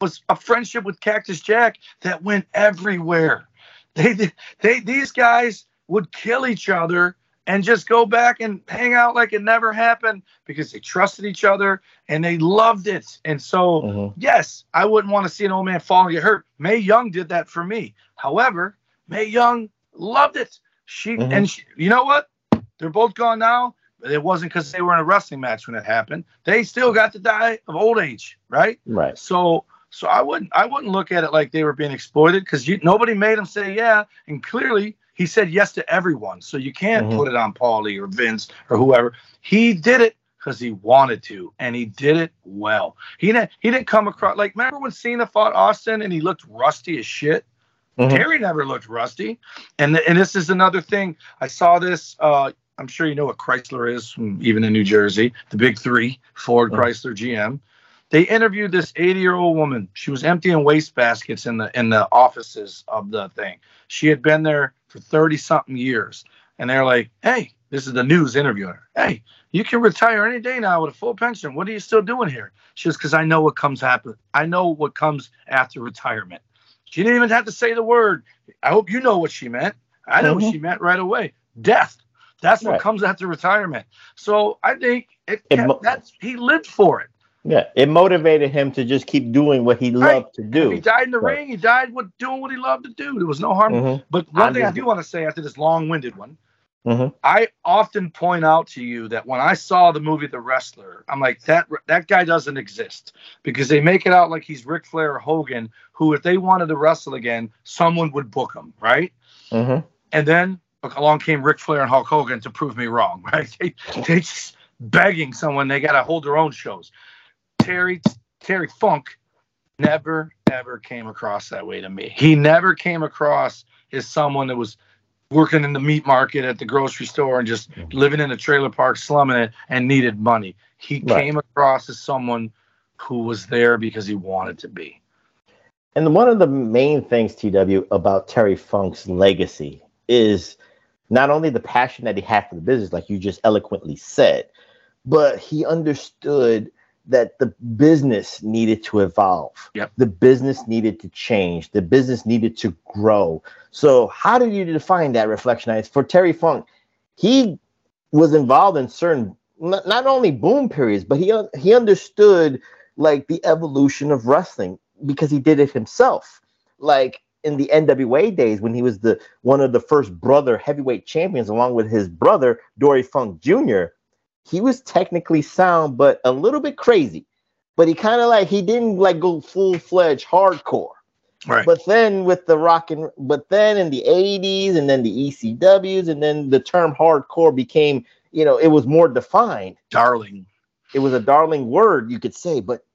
was a friendship with Cactus Jack that went everywhere. These guys would kill each other and just go back and hang out like it never happened because they trusted each other and they loved it. And so, yes, I wouldn't want to see an old man fall and get hurt. Mae Young did that for me. However, Mae Young loved it. She, you know what? They're both gone now, but it wasn't because they were in a wrestling match when it happened. They still got to die of old age, right? Right. So I wouldn't look at it like they were being exploited because nobody made them say yeah, and clearly He said yes to everyone. So you can't put it on Paulie or Vince or whoever. He did it because he wanted to, and he did it well. He didn't come across like, remember when Cena fought Austin and he looked rusty as shit? Terry never looked rusty. And this is another thing. I saw this. I'm sure you know what Chrysler is, from, even in New Jersey. The big three, Ford, Chrysler, GM. They interviewed this 80-year-old woman. She was emptying wastebaskets in the offices of the thing. She had been there for 30-something years. And they're like, hey, this is the news interviewer. Hey, you can retire any day now with a full pension. What are you still doing here? She goes, because I know what comes after. I know what comes after retirement. She didn't even have to say the word. I hope you know what she meant. I know what she meant right away. Death. That's what comes after retirement. So I think he lived for it. Yeah, it motivated him to just keep doing what he loved to do. He died in the ring. He died doing what he loved to do. There was no harm. But one thing I do want to say after this long-winded one, I often point out to you that when I saw the movie The Wrestler, I'm like, that guy doesn't exist, because they make it out like he's Ric Flair or Hogan, who if they wanted to wrestle again, someone would book him, right? And then along came Ric Flair and Hulk Hogan to prove me wrong, right? They just begging someone. They got to hold their own shows. Terry Funk never came across that way to me. He never came across as someone that was working in the meat market at the grocery store and just living in a trailer park, slumming it, and needed money. He came across as someone who was there because he wanted to be. And one of the main things, TW, about Terry Funk's legacy is not only the passion that he had for the business, like you just eloquently said, but he understood that the business needed to evolve. Yep. The business needed to change. The business needed to grow. So how do you define that reflection? For Terry Funk, he was involved in certain, not only boom periods, but he understood like the evolution of wrestling because he did it himself. Like in the NWA days when he was one of the first brother heavyweight champions along with his brother, Dory Funk Jr., he was technically sound, but a little bit crazy. But he kind of like, he didn't like go full-fledged hardcore. Right. But then with the but then in the 80s and then the ECWs and then the term hardcore became, you know, it was more defined. Darling. It was a darling word, you could say. But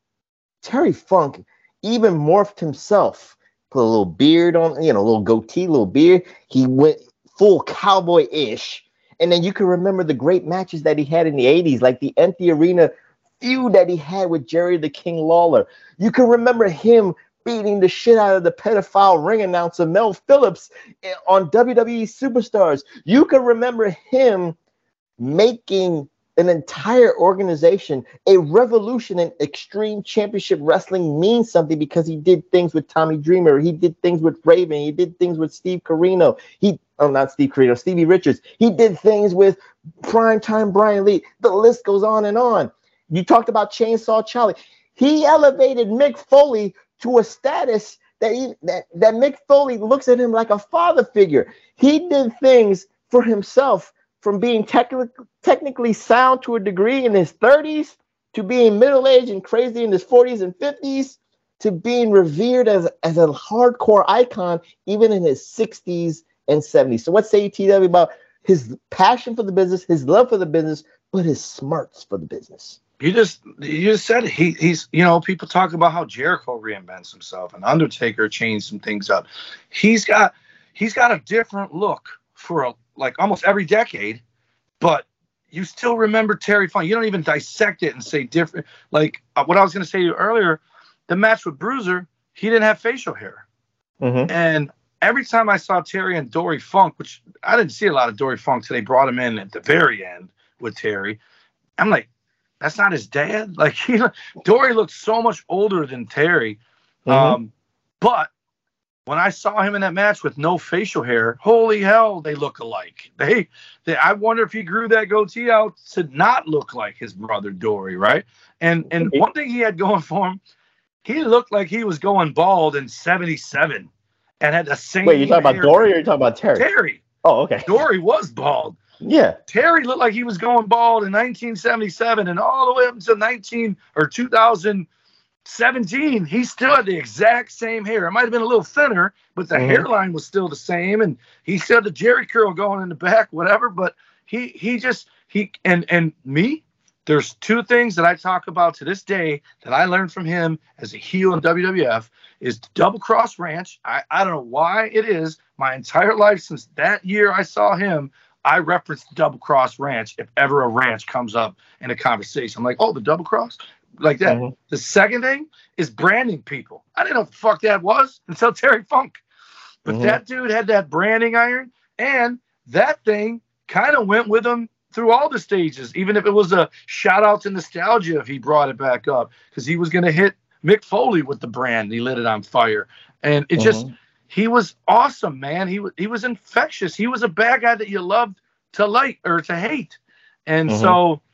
Terry Funk even morphed himself, put a little beard on, you know, a little goatee, little beard. He went full cowboy-ish. And then you can remember the great matches that he had in the 80s, like the empty arena feud that he had with Jerry the King Lawler. You can remember him beating the shit out of the pedophile ring announcer Mel Phillips on WWE Superstars. You can remember him making an entire organization a revolution in extreme championship wrestling means something, because he did things with Tommy Dreamer. He did things with Raven. He did things with Steve Corino. Stevie Richards. He did things with Primetime Brian Lee. The list goes on and on. You talked about Chainsaw Charlie. He elevated Mick Foley to a status that Mick Foley looks at him like a father figure. He did things for himself, from being technically sound to a degree in his 30s, to being middle-aged and crazy in his 40s and 50s, to being revered as a hardcore icon even in his 60s and 70s. So what say you, TW, about his passion for the business, his love for the business, but his smarts for the business? You just said it. He's, you know, people talk about how Jericho reinvents himself and Undertaker changed some things up. He's got a different look for like almost every decade, but you still remember Terry Funk. You don't even dissect it and say different. Like what I was going to say to you earlier, the match with Bruiser, he didn't have facial hair. And every time I saw Terry and Dory Funk, which I didn't see a lot of Dory Funk till they brought him in at the very end with Terry, I'm like, that's not his dad. Like Dory looked so much older than Terry. But when I saw him in that match with no facial hair, holy hell, they look alike. They I wonder if he grew that goatee out to not look like his brother Dory, right? And one thing he had going for him, he looked like he was going bald in 77 and had the same. Wait, you talking about Dory or you talking about Terry? Terry. Oh, okay. Dory was bald. Yeah. Terry looked like he was going bald in 1977 and all the way up until 2000. 17, he still had the exact same hair. It might have been a little thinner, but the hairline was still the same. And he still had the Jerry curl going in the back, whatever. But he just, there's two things that I talk about to this day that I learned from him as a heel in WWF is Double Cross Ranch. I don't know why it is. My entire life since that year I saw him, I reference the Double Cross Ranch if ever a ranch comes up in a conversation. I'm like, oh, the Double Cross? Like that. Mm-hmm. The second thing is branding people. I didn't know what the fuck that was until Terry Funk. But that dude had that branding iron, and that thing kind of went with him through all the stages, even if it was a shout-out to nostalgia if he brought it back up, because he was going to hit Mick Foley with the brand. He lit it on fire. And it just – he was awesome, man. He was infectious. He was a bad guy that you loved to like or to hate. And so –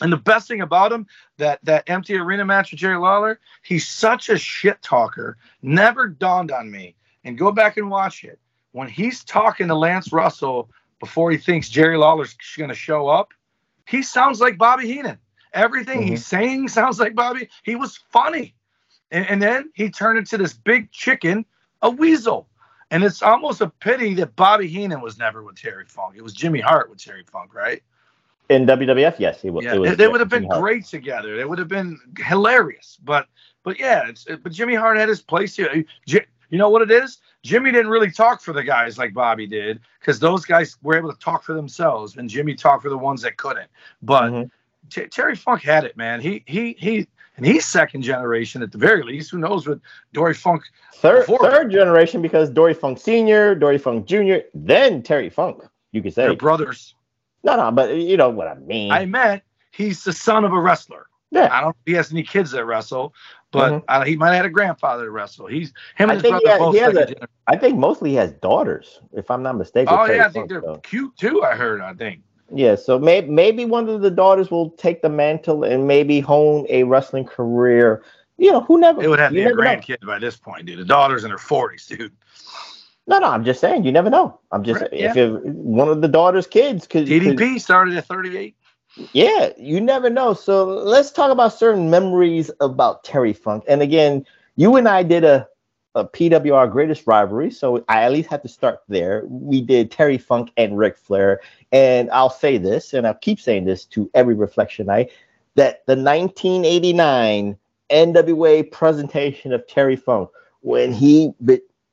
and the best thing about him, that empty arena match with Jerry Lawler, he's such a shit talker. Never dawned on me. And go back and watch it. When he's talking to Lance Russell before he thinks Jerry Lawler's going to show up, he sounds like Bobby Heenan. Everything he's saying sounds like Bobby. He was funny. And then he turned into this big chicken, a weasel. And it's almost a pity that Bobby Heenan was never with Terry Funk. It was Jimmy Hart with Terry Funk, right? In WWF, yes, he was. Yeah, they would have been great together. They would have been hilarious. But yeah, but Jimmy Hart had his place here. You know what it is? Jimmy didn't really talk for the guys like Bobby did, because those guys were able to talk for themselves, and Jimmy talked for the ones that couldn't. But Terry Funk had it, man. He and he's second generation at the very least. Who knows what Dory Funk third generation, because Dory Funk Senior, Dory Funk Junior, then Terry Funk. You could say they're brothers. No, but you know what I mean. I meant he's the son of a wrestler. Yeah. I don't know if he has any kids that wrestle, but he might have had a grandfather that wrestle. I think mostly he has daughters, if I'm not mistaken. Oh, yeah, I think they're cute too, I heard, I think. Yeah, so maybe one of the daughters will take the mantle and maybe hone a wrestling career. You know, who never. It would have to be a grandkid by this point, dude. The daughter's in her 40s, dude. No, I'm just saying. You never know. I'm just if you're one of the daughter's kids. DDP started at 38. Yeah, you never know. So let's talk about certain memories about Terry Funk. And again, you and I did a PWR Greatest Rivalry, so I at least had to start there. We did Terry Funk and Ric Flair. And I'll say this, and I'll keep saying this to every reflection night, that the 1989 NWA presentation of Terry Funk, when he...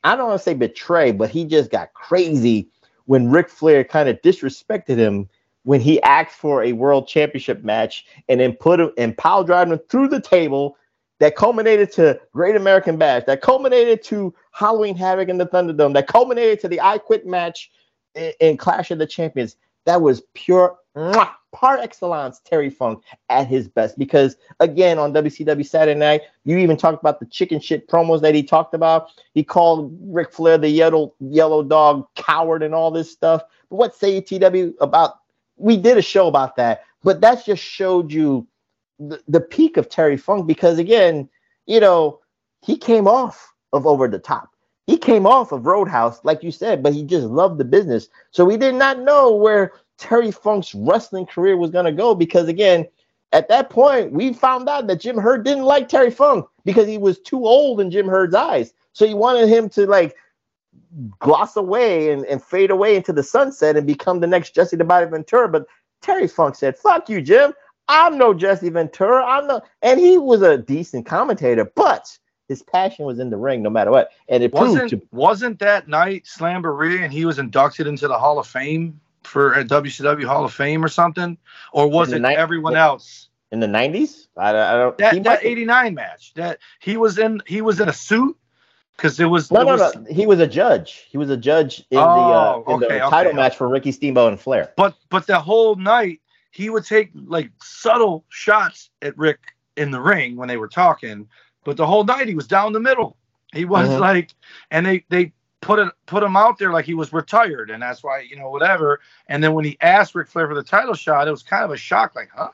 I don't want to say betray, but he just got crazy when Ric Flair kind of disrespected him when he asked for a world championship match and then put him and pile driving him through the table. That culminated to Great American Bash. That culminated to Halloween Havoc in the Thunderdome. That culminated to the I Quit match in Clash of the Champions. That was pure par excellence Terry Funk at his best. Because again, on WCW Saturday Night, you even talked about the chicken shit promos that he talked about. He called Ric Flair the yellow dog coward and all this stuff. But what say you, TW, about? We did a show about that, but that just showed you the peak of Terry Funk, because again, you know, he came off of Over the Top. He came off of Roadhouse, like you said, but he just loved the business. So we did not know where Terry Funk's wrestling career was going to go, because again, at that point, we found out that Jim Herd didn't like Terry Funk because he was too old in Jim Herd's eyes. So he wanted him to like gloss away and fade away into the sunset and become the next Jesse the Body Ventura. But Terry Funk said, fuck you, Jim. I'm no Jesse Ventura. And he was a decent commentator, but his passion was in the ring no matter what. And it wasn't that night Slamboree and he was inducted into the Hall of Fame for a WCW Hall of Fame or something? Or was it everyone else? In the 90s? I don't that 89 match. That he was in a suit. Because it was no. He was a judge. He was a judge in the title match for Ricky Steamboat and Flair. But the whole night he would take like subtle shots at Rick in the ring when they were talking. But the whole night he was down the middle. He was like, and they put him out there like he was retired, and that's why, you know, whatever. And then when he asked Ric Flair for the title shot, it was kind of a shock, like, huh?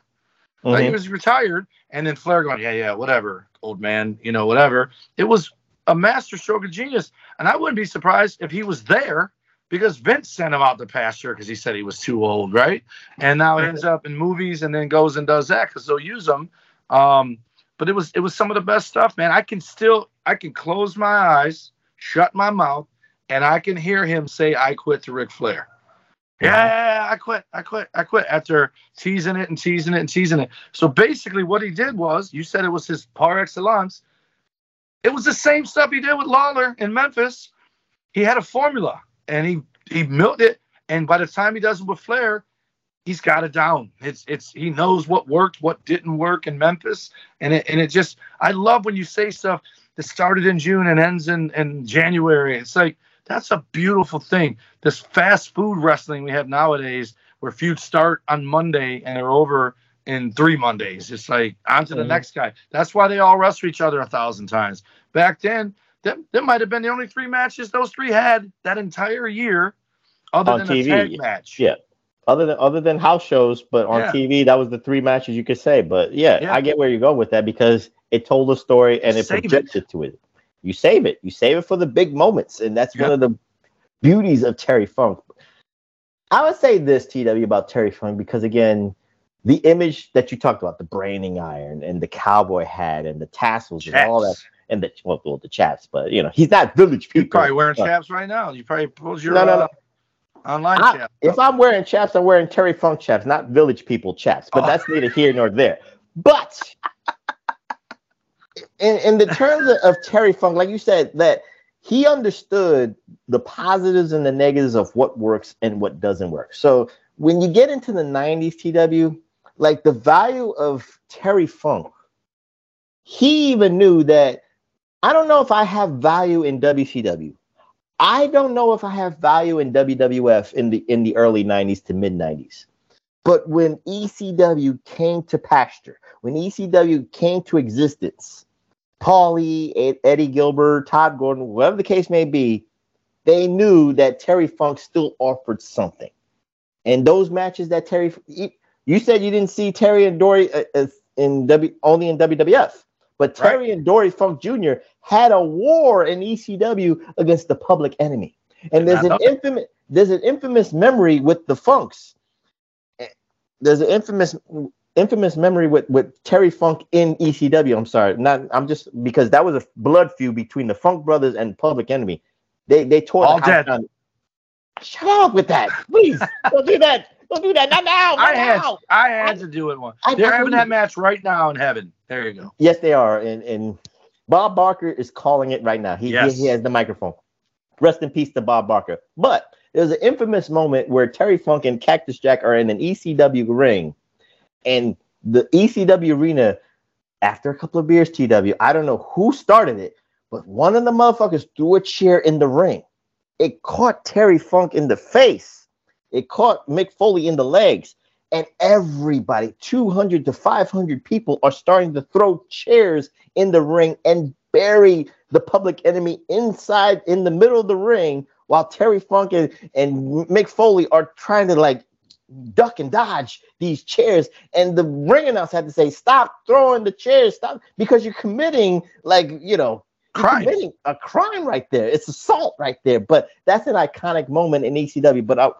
Like he was retired, and then Flair going, yeah, whatever, old man, you know, whatever. It was a masterstroke of genius, and I wouldn't be surprised if he was there because Vince sent him out to pasture because he said he was too old, right? And now he ends up in movies and then goes and does that because they'll use him. But it was some of the best stuff, man. I can close my eyes, shut my mouth, and I can hear him say, "I quit" to Ric Flair. Yeah, I quit after teasing it. So basically what he did was, you said it was his par excellence. It was the same stuff he did with Lawler in Memphis. He had a formula and he milked it. And by the time he does it with Flair, he's got it down. It's he knows what worked, what didn't work in Memphis. And it just, I love when you say stuff that started in June and ends in January. It's like, that's a beautiful thing. This fast food wrestling we have nowadays, where feuds start on Monday and they're over in 3 Mondays. It's like, on to the next guy. That's why they all wrestle each other 1,000 times. Back then, that might have been the only 3 matches those 3 had that entire year, other on than TV, a tag match. Yeah. Other than house shows, but on TV, that was the 3 matches you could say. But yeah, I get where you go with that, because it told a story and it projected to it. You save it. You save it for the big moments. And that's one of the beauties of Terry Funk. I would say this, TW, about Terry Funk, because, again, the image that you talked about, the branding iron and the cowboy hat and the tassels chaps. And all that. And the chaps. But, he's not village people. You're probably wearing chaps right now. You probably pulled your online chaps. If I'm wearing chaps, I'm wearing Terry Funk chaps, not village people chaps. But that's neither here nor there. But... In the terms of Terry Funk, like you said, that he understood the positives and the negatives of what works and what doesn't work. So when you get into the 90s, TW, like the value of Terry Funk, he even knew that, I don't know if I have value in WCW. I don't know if I have value in WWF in the early 90s to mid 90s. But when ECW came to pasture, when ECW came to existence, Paulie, Eddie Gilbert, Todd Gordon, whatever the case may be, they knew that Terry Funk still offered something. And those matches that Terry, you said you didn't see Terry and Dory only in WWF, but Terry and Dory Funk Jr. had a war in ECW against the public enemy. And there's an infamous memory with the Funks. There's an infamous memory with Terry Funk in ECW. I'm sorry. Because that was a blood feud between the Funk brothers and Public Enemy. They tore all the dead. Shut up with that. Please. Don't do that. Don't do that. Not now. I had to do it once. They're having that match right now in heaven. There you go. Yes, they are. And Bob Barker is calling it right now. He has the microphone. Rest in peace to Bob Barker. But there's an infamous moment where Terry Funk and Cactus Jack are in an ECW ring, and the ECW arena, after a couple of beers, TW, I don't know who started it, but one of the motherfuckers threw a chair in the ring. It caught Terry Funk in the face. It caught Mick Foley in the legs, and everybody, 200 to 500 people, are starting to throw chairs in the ring and bury the Public Enemy inside in the middle of the ring, while Terry Funk and Mick Foley are trying to like duck and dodge these chairs. And the ring announcer had to say, stop throwing the chairs, stop, because you're committing committing a crime right there. It's assault right there. But that's an iconic moment in ECW. But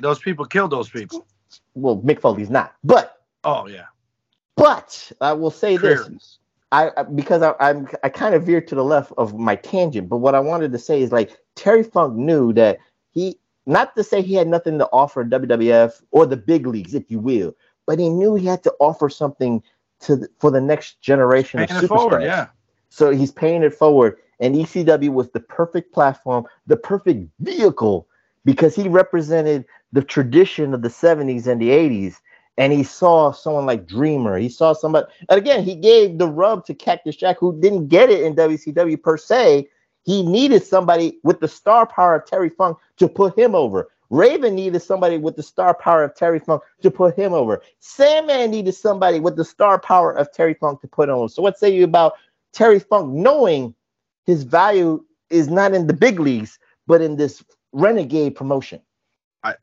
those people killed those people. Well, Mick Foley's not. But but I will say this. I kind of veered to the left of my tangent, but what I wanted to say is, like, Terry Funk knew that he, not to say he had nothing to offer WWF or the big leagues, if you will, but he knew he had to offer something for the next generation of superstars. So he's paying it forward, and ECW was the perfect platform, the perfect vehicle, because he represented the tradition of the 70s and the 80s. And he saw someone like Dreamer. He saw somebody. And again, he gave the rub to Cactus Jack, who didn't get it in WCW per se. He needed somebody with the star power of Terry Funk to put him over. Raven needed somebody with the star power of Terry Funk to put him over. Sandman needed somebody with the star power of Terry Funk to put on. So what say you about Terry Funk knowing his value is not in the big leagues, but in this renegade promotion?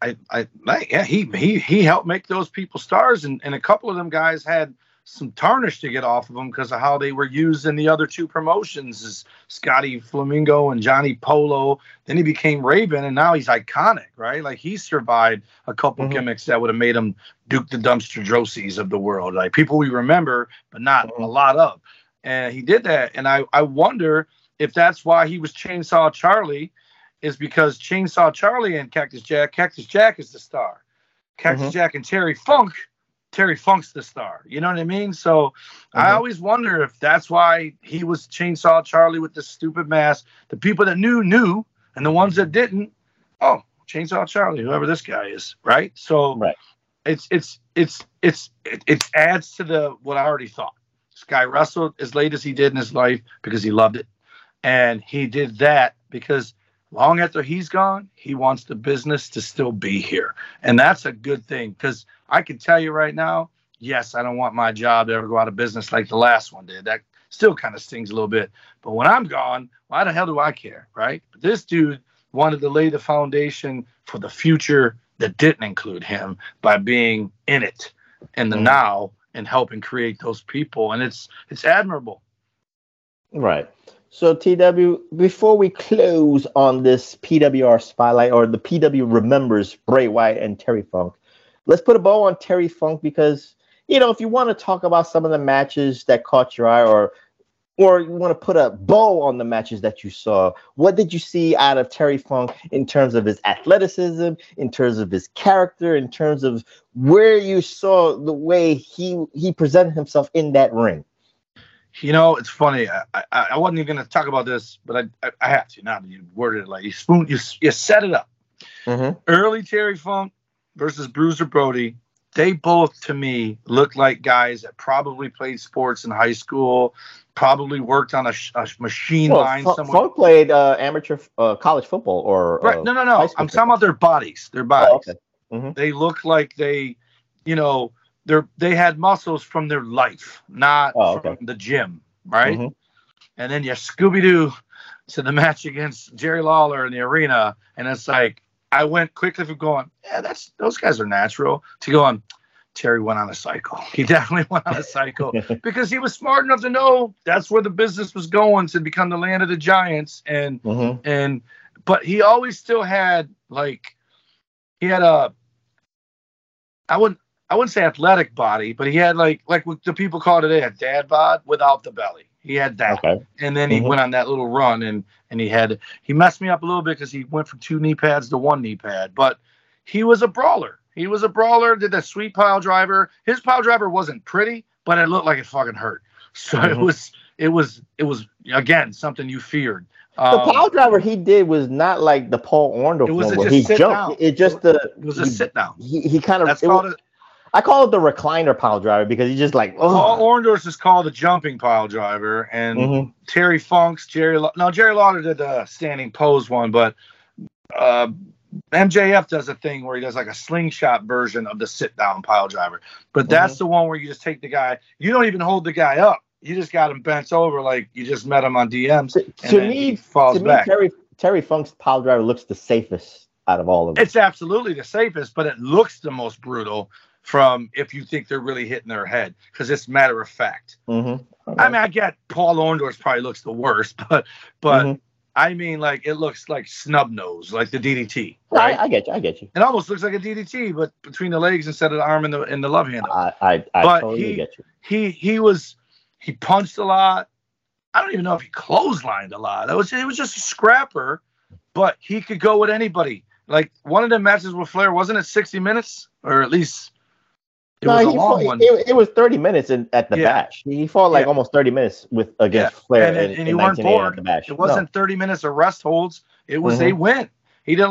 He helped make those people stars, and a couple of them guys had some tarnish to get off of them because of how they were used in the other two promotions, is Scotty Flamingo and Johnny Polo. Then he became Raven, and now he's iconic, right? Like, he survived a couple gimmicks that would have made him Duke the Dumpster Drosies of the world, like people we remember, but not a lot of. And he did that, and I wonder if that's why he was Chainsaw Charlie, is because Chainsaw Charlie and Cactus Jack is the star. Cactus Jack and Terry Funk's the star. You know what I mean? So I always wonder if that's why he was Chainsaw Charlie with the stupid mask. The people that knew, and the ones that didn't, oh, Chainsaw Charlie, whoever this guy is, right? So it adds to the what I already thought. This guy wrestled as late as he did in his life because he loved it, and he did that because long after he's gone, he wants the business to still be here. And that's a good thing, because I can tell you right now, yes, I don't want my job to ever go out of business like the last one did. That still kind of stings a little bit. But when I'm gone, why the hell do I care, right? But this dude wanted to lay the foundation for the future that didn't include him by being in it and the now and helping create those people. And it's admirable. Right. So, TW, before we close on this PWR spotlight, or the PW remembers Bray Wyatt and Terry Funk, let's put a bow on Terry Funk, because, you know, if you want to talk about some of the matches that caught your eye, or you want to put a bow on the matches that you saw, what did you see out of Terry Funk in terms of his athleticism, in terms of his character, in terms of where you saw the way he presented himself in that ring? You know, it's funny. I wasn't even going to talk about this, but I have to. Now that you worded it like you set it up. Early Terry Funk versus Bruiser Brody, they both, to me, looked like guys that probably played sports in high school, probably worked on a machine line somewhere. Funk played amateur college football, or right? No. I'm talking about their bodies. Their bodies. Oh, okay. They look like they, you know, they had muscles from their life, not from the gym, right? And then you Scooby-Doo to the match against Jerry Lawler in the arena, and it's like, I went quickly from going, yeah, those guys are natural, to going, Terry went on a cycle. He definitely went on a cycle because he was smart enough to know that's where the business was going, to become the land of the giants. And but he always still had, like, he had a, I wouldn't say athletic body, but he had like what the people call today a dad bod without the belly. He had that, and then he went on that little run, and he messed me up a little bit because he went from 2 knee pads to 1 knee pad. But he was a brawler. He was a brawler. Did that sweet pile driver. His pile driver wasn't pretty, but it looked like it fucking hurt. So it was again something you feared. The pile driver he did was not like the Paul Orndorff one where he jumped. It was a sit down. He kind of I call it the recliner pile driver because he's just like, oh. Paul Orndorff is called the jumping pile driver, and Terry Funk's Jerry Lawler did the standing pose one, but MJF does a thing where he does like a slingshot version of the sit down pile driver. But that's the one where you just take the guy, you don't even hold the guy up, you just got him bent over like you just met him on DMs. He falls back. Terry Funk's pile driver looks the safest out of all of them. It's absolutely the safest, but it looks the most brutal. From if you think they're really hitting their head, because it's matter of fact. I mean, I get Paul Orndorff probably looks the worst, but I mean, like, it looks like snub nose, like the DDT. Right? I get you. It almost looks like a DDT, but between the legs instead of the arm and the love handle. I totally get you. He punched a lot. I don't even know if he clotheslined a lot. It was just a scrapper, but he could go with anybody. Like, one of the matches with Flair, wasn't it 60 minutes or at least? It was a long one. It was 30 minutes at the Bash. He fought like almost 30 minutes against Flair, and he weren't bored. The Bash. It wasn't 30 minutes of rest holds. It was a win. He did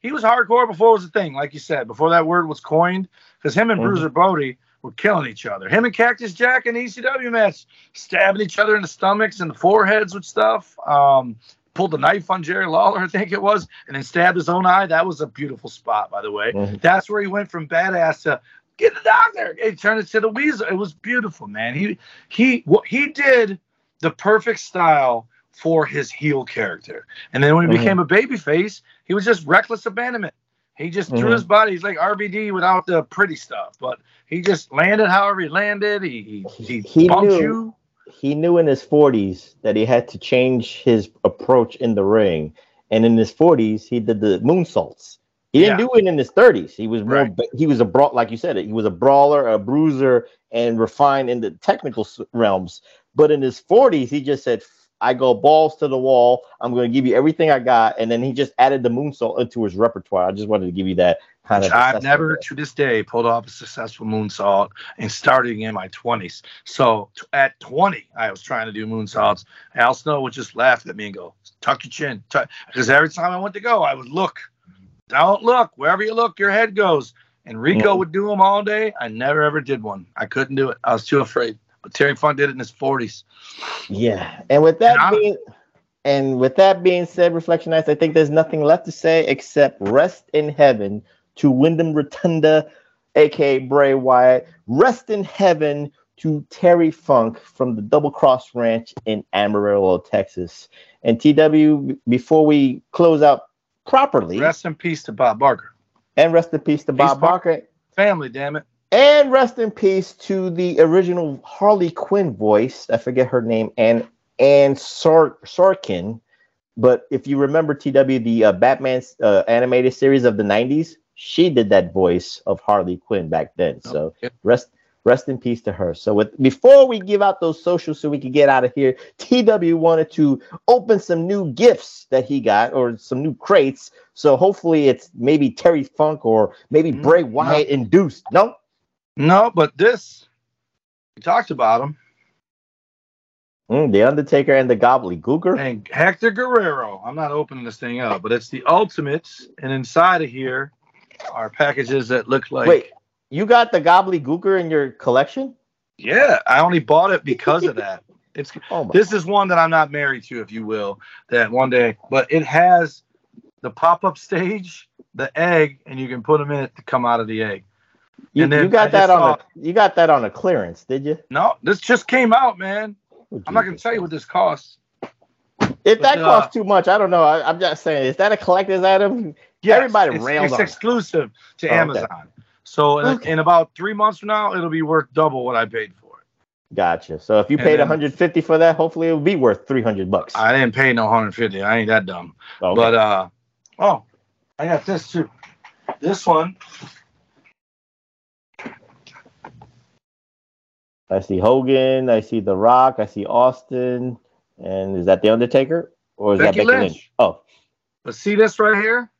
he was hardcore before it was a thing, like you said, before that word was coined, because him and Bruiser Brody were killing each other. Him and Cactus Jack in the ECW match, stabbing each other in the stomachs and the foreheads with stuff. Pulled the knife on Jerry Lawler, I think it was, and then stabbed his own eye. That was a beautiful spot, by the way. That's where he went from badass to get the doctor. He turned it to the weasel. It was beautiful, man. He did the perfect style for his heel character. And then when he became a babyface, he was just reckless abandonment. He just threw his body. He's like RVD without the pretty stuff, but he just landed however he landed. He bumped you. He knew in his 40s that he had to change his approach in the ring. And in his 40s, he did the moonsaults. He didn't do it in his 30s. He was more. He was a like you said, he was a brawler, a bruiser, and refined in the technical realms. But in his 40s, he just said, I go balls to the wall. I'm going to give you everything I got. And then he just added the moonsault into his repertoire. I just wanted to give you that kind of. I've never to this day pulled off a successful moonsault, and starting in my 20s. So at 20, I was trying to do moonsaults. Al Snow would just laugh at me and go, tuck your chin. Because every time I went to go, I would look. Don't look. Wherever you look, your head goes. And Rico would do them all day. I never, ever did one. I couldn't do it. I was too afraid. But Terry Funk did it in his 40s. Yeah, and with that being said, Reflection Nights, I think there's nothing left to say except rest in heaven to Wyndham Rotunda, aka Bray Wyatt. Rest in heaven to Terry Funk from the Double Cross Ranch in Amarillo, Texas. And TW, before we close out properly, rest in peace to Bob Barker. And rest in peace to Bob Barker. Family, damn it. And rest in peace to the original Harley Quinn voice. I forget her name. And Sorkin. But if you remember, TW, the Batman's animated series of the 90s, she did that voice of Harley Quinn back then. So rest in peace to her. So before we give out those socials so we can get out of here, TW wanted to open some new gifts that he got or some new crates. So hopefully it's maybe Terry Funk or maybe Bray Wyatt induced. No? No, but this, we talked about him. The Undertaker and the Gobbledygooker. And Hector Guerrero. I'm not opening this thing up, but it's the Ultimates. And inside of here are packages that look like... Wait, you got the Gobbledygooker in your collection? Yeah, I only bought it because of that. It's This is one that I'm not married to, if you will, that one day. But it has the pop-up stage, the egg, and you can put them in it to come out of the egg. You got that on a clearance, did you? No, this just came out, man. I'm not going to tell you what this costs. If that costs too much, I don't know. I'm just saying, is that a collector's item? Yes, everybody rails on it. It's exclusive to Amazon. Okay. So in about 3 months from now, it'll be worth double what I paid for it. Gotcha. So if you paid $150 for that, hopefully it'll be worth $300. I didn't pay no $150. I ain't that dumb. Okay. But I got this too. This one. I see Hogan, I see The Rock, I see Austin, and is that The Undertaker? Or is that Becky Lynch? Oh. But see this right here?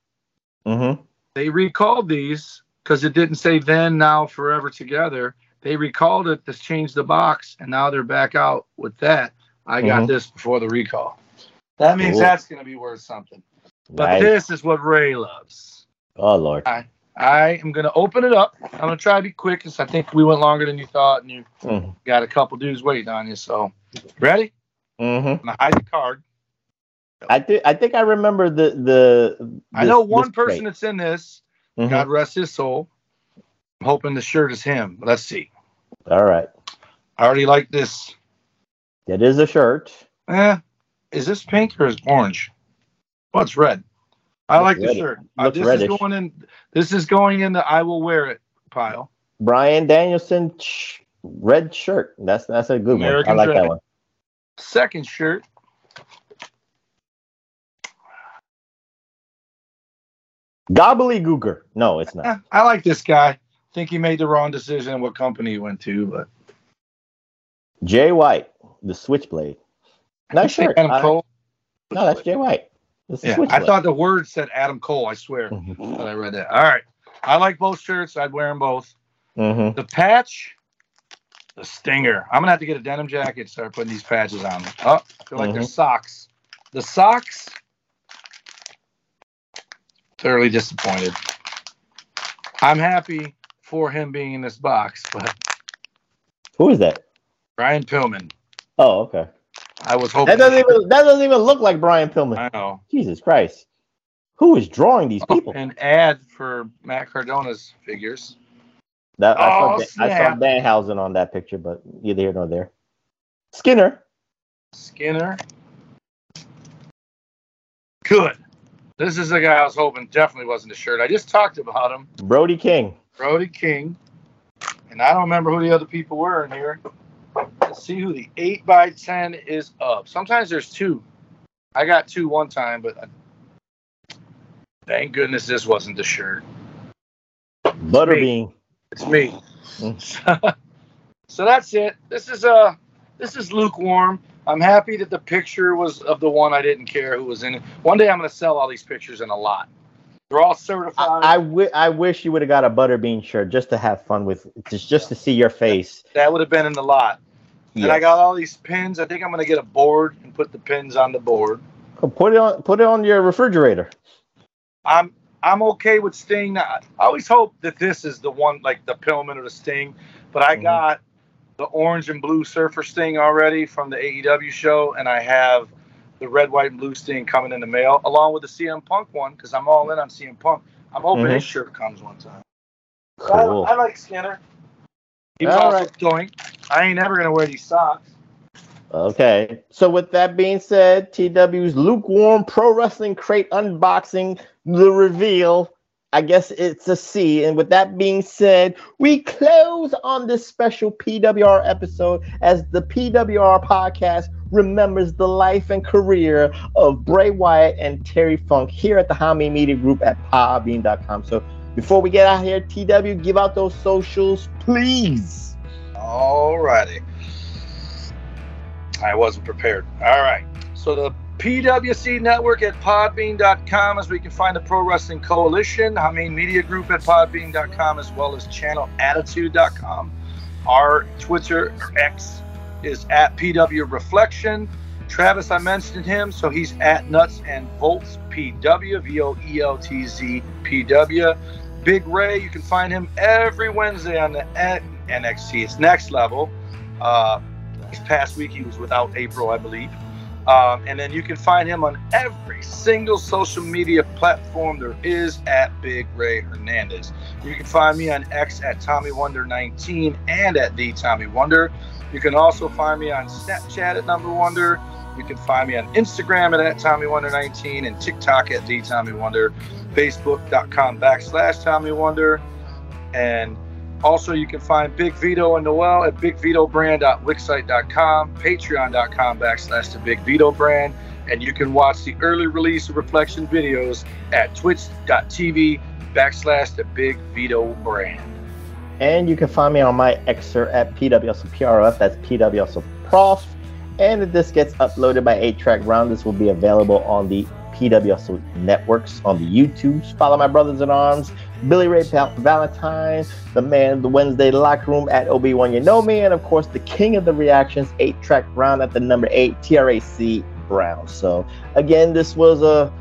Mm-hmm. They recalled these because it didn't say then, now, forever together. They recalled it, just changed the box, and now they're back out with that. I got this before the recall. That means that's going to be worth something. But this is what Ray loves. Oh, Lord. I am going to open it up. I'm going to try to be quick because I think we went longer than you thought, and you got a couple dudes waiting on you. So, ready? Mm-hmm. I'm going to hide the card. I think I remember the I know one person that's in this. Mm-hmm. God rest his soul. I'm hoping the shirt is him. Let's see. All right. I already like this. That is a shirt. Is this pink or is orange? Well, it's red. I like the shirt. This is going in the I will wear it pile. Brian Danielson red shirt. That's a good one. I like that one. Second shirt. Gobbledygooker. No, it's not. I like this guy. I think he made the wrong decision on what company he went to, but Jay White, the Switchblade. Nice shirt. No, that's Jay White. I thought the word said Adam Cole, I swear, when I read that. All right. I like both shirts. I'd wear them both. Mm-hmm. The patch, the stinger. I'm going to have to get a denim jacket and start putting these patches on me. Oh, I feel like they're socks. The socks, thoroughly disappointed. I'm happy for him being in this box. But who is that? Brian Pillman. Oh, okay. I was hoping that doesn't even look like Brian Pillman. I know. Jesus Christ. Who is drawing these people? An ad for Matt Cardona's figures. I saw Danhausen on that picture, but neither here nor there. Skinner. Good. This is the guy I was hoping definitely wasn't a shirt. I just talked about him. Brody King. Brody King. And I don't remember who the other people were in here. Let's see who the 8x10 is of. Sometimes there's two. I got two one time, but thank goodness this wasn't the shirt. Butterbean. It's me. So that's it. This is lukewarm. I'm happy that the picture was of the one I didn't care who was in it. One day I'm going to sell all these pictures in a lot. They're all certified. I wish you would have got a Butterbean shirt just to have fun with, just to see your face. That would have been in the lot. Yes. And I got all these pins. I think I'm going to get a board and put the pins on the board. Oh, put it on your refrigerator. I'm okay with Sting. I always hope that this is the one, like the Pillman or the Sting. But I got the orange and blue Surfer Sting already from the AEW show, and I have the red, white, and blue Sting coming in the mail, along with the CM Punk one, because I'm all in on CM Punk. I'm hoping his shirt comes one time. Cool. I like Skinner. He was also going. I ain't ever going to wear these socks. Okay. So with that being said, TW's lukewarm pro wrestling crate unboxing, the reveal. I guess it's a C. And with that being said, we close on this special PWR episode as the PWR podcast remembers the life and career of Bray Wyatt and Terry Funk here at the Homie Media Group at podbean.com. So before we get out here, TW, give out those socials, please. All righty. I wasn't prepared. All right. So the PWC Network at podbean.com is where you can find the Pro Wrestling Coalition, Hameen Media Group at podbean.com, as well as channelattitude.com. Our Twitter, or X, is at PW Reflection. Travis, I mentioned him, so he's at Nuts and Volts PW, VOELTZPW. Big Ray, you can find him every Wednesday on the NXT. It's Next Level. This past week he was without April, I believe. And then you can find him on every single social media platform there is at Big Ray Hernandez. You can find me on X at TommyWonder19 and at The Tommy Wonder. You can also find me on Snapchat at Number Wonder. You can find me on Instagram at TommyWonder19 and TikTok at The Tommy Wonder, Facebook.com/TommyWonder. And also, you can find Big Vito and Noel at bigvitobrand.wixsite.com, patreon.com/thebigvitobrand, and you can watch the early release of Reflection videos at twitch.tv/thebigvitobrand. And you can find me on my Xer at PWSPRF, that's PWSPROF, and if this gets uploaded by 8-Track Round, this will be available on the PWSO networks on the YouTubes. Follow my brothers in arms, Billy Ray Valentine, the man of the Wednesday Locker Room at Obi-Wan You Know Me, and of course the king of the reactions, 8-Track Brown at the number 8 TRAC Brown. So again, this was a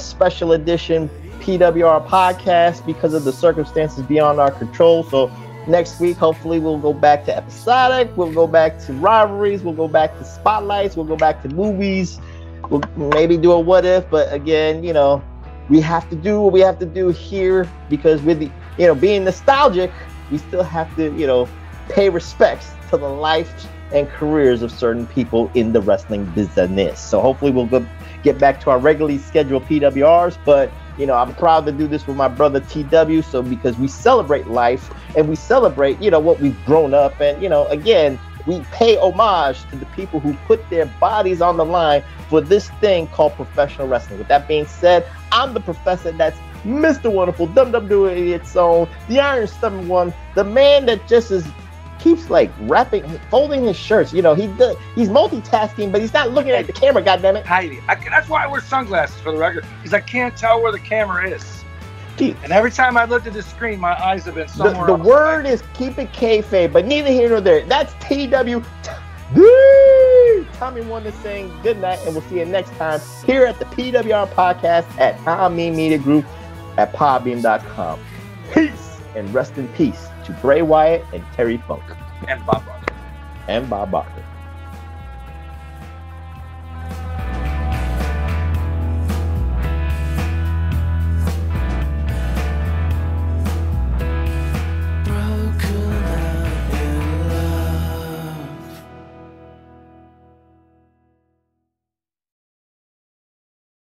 special edition PWR podcast because of the circumstances beyond our control. So next week, hopefully, we'll go back to episodic. We'll go back to rivalries. We'll go back to spotlights. We'll go back to movies. We'll maybe do a what if, but again, we have to do what we have to do here because with the, being nostalgic, we still have to, pay respects to the life and careers of certain people in the wrestling business. So hopefully we'll get back to our regularly scheduled PWRs, but I'm proud to do this with my brother TW. So because we celebrate life and we celebrate, what we've grown up and, again, we pay homage to the people who put their bodies on the line for this thing called professional wrestling. With that being said, I'm the professor, that's Mr. Wonderful, Dum-Dum-Doo Idiot's Own, the Iron Stomach One, the man that just keeps like wrapping, folding his shirts. He's multitasking, but he's not looking at the camera, goddammit. Heidi, that's why I wear sunglasses for the record, because I can't tell where the camera is. And every time I looked at the screen, my eyes have been somewhere else. The word is keep it kayfabe, but neither here nor there. That's TW. Tommy Wonder saying good night, and we'll see you next time here at the PWR podcast at Tommy Media Group at podbean.com. Peace and rest in peace to Bray Wyatt and Terry Funk. And Bob Barker.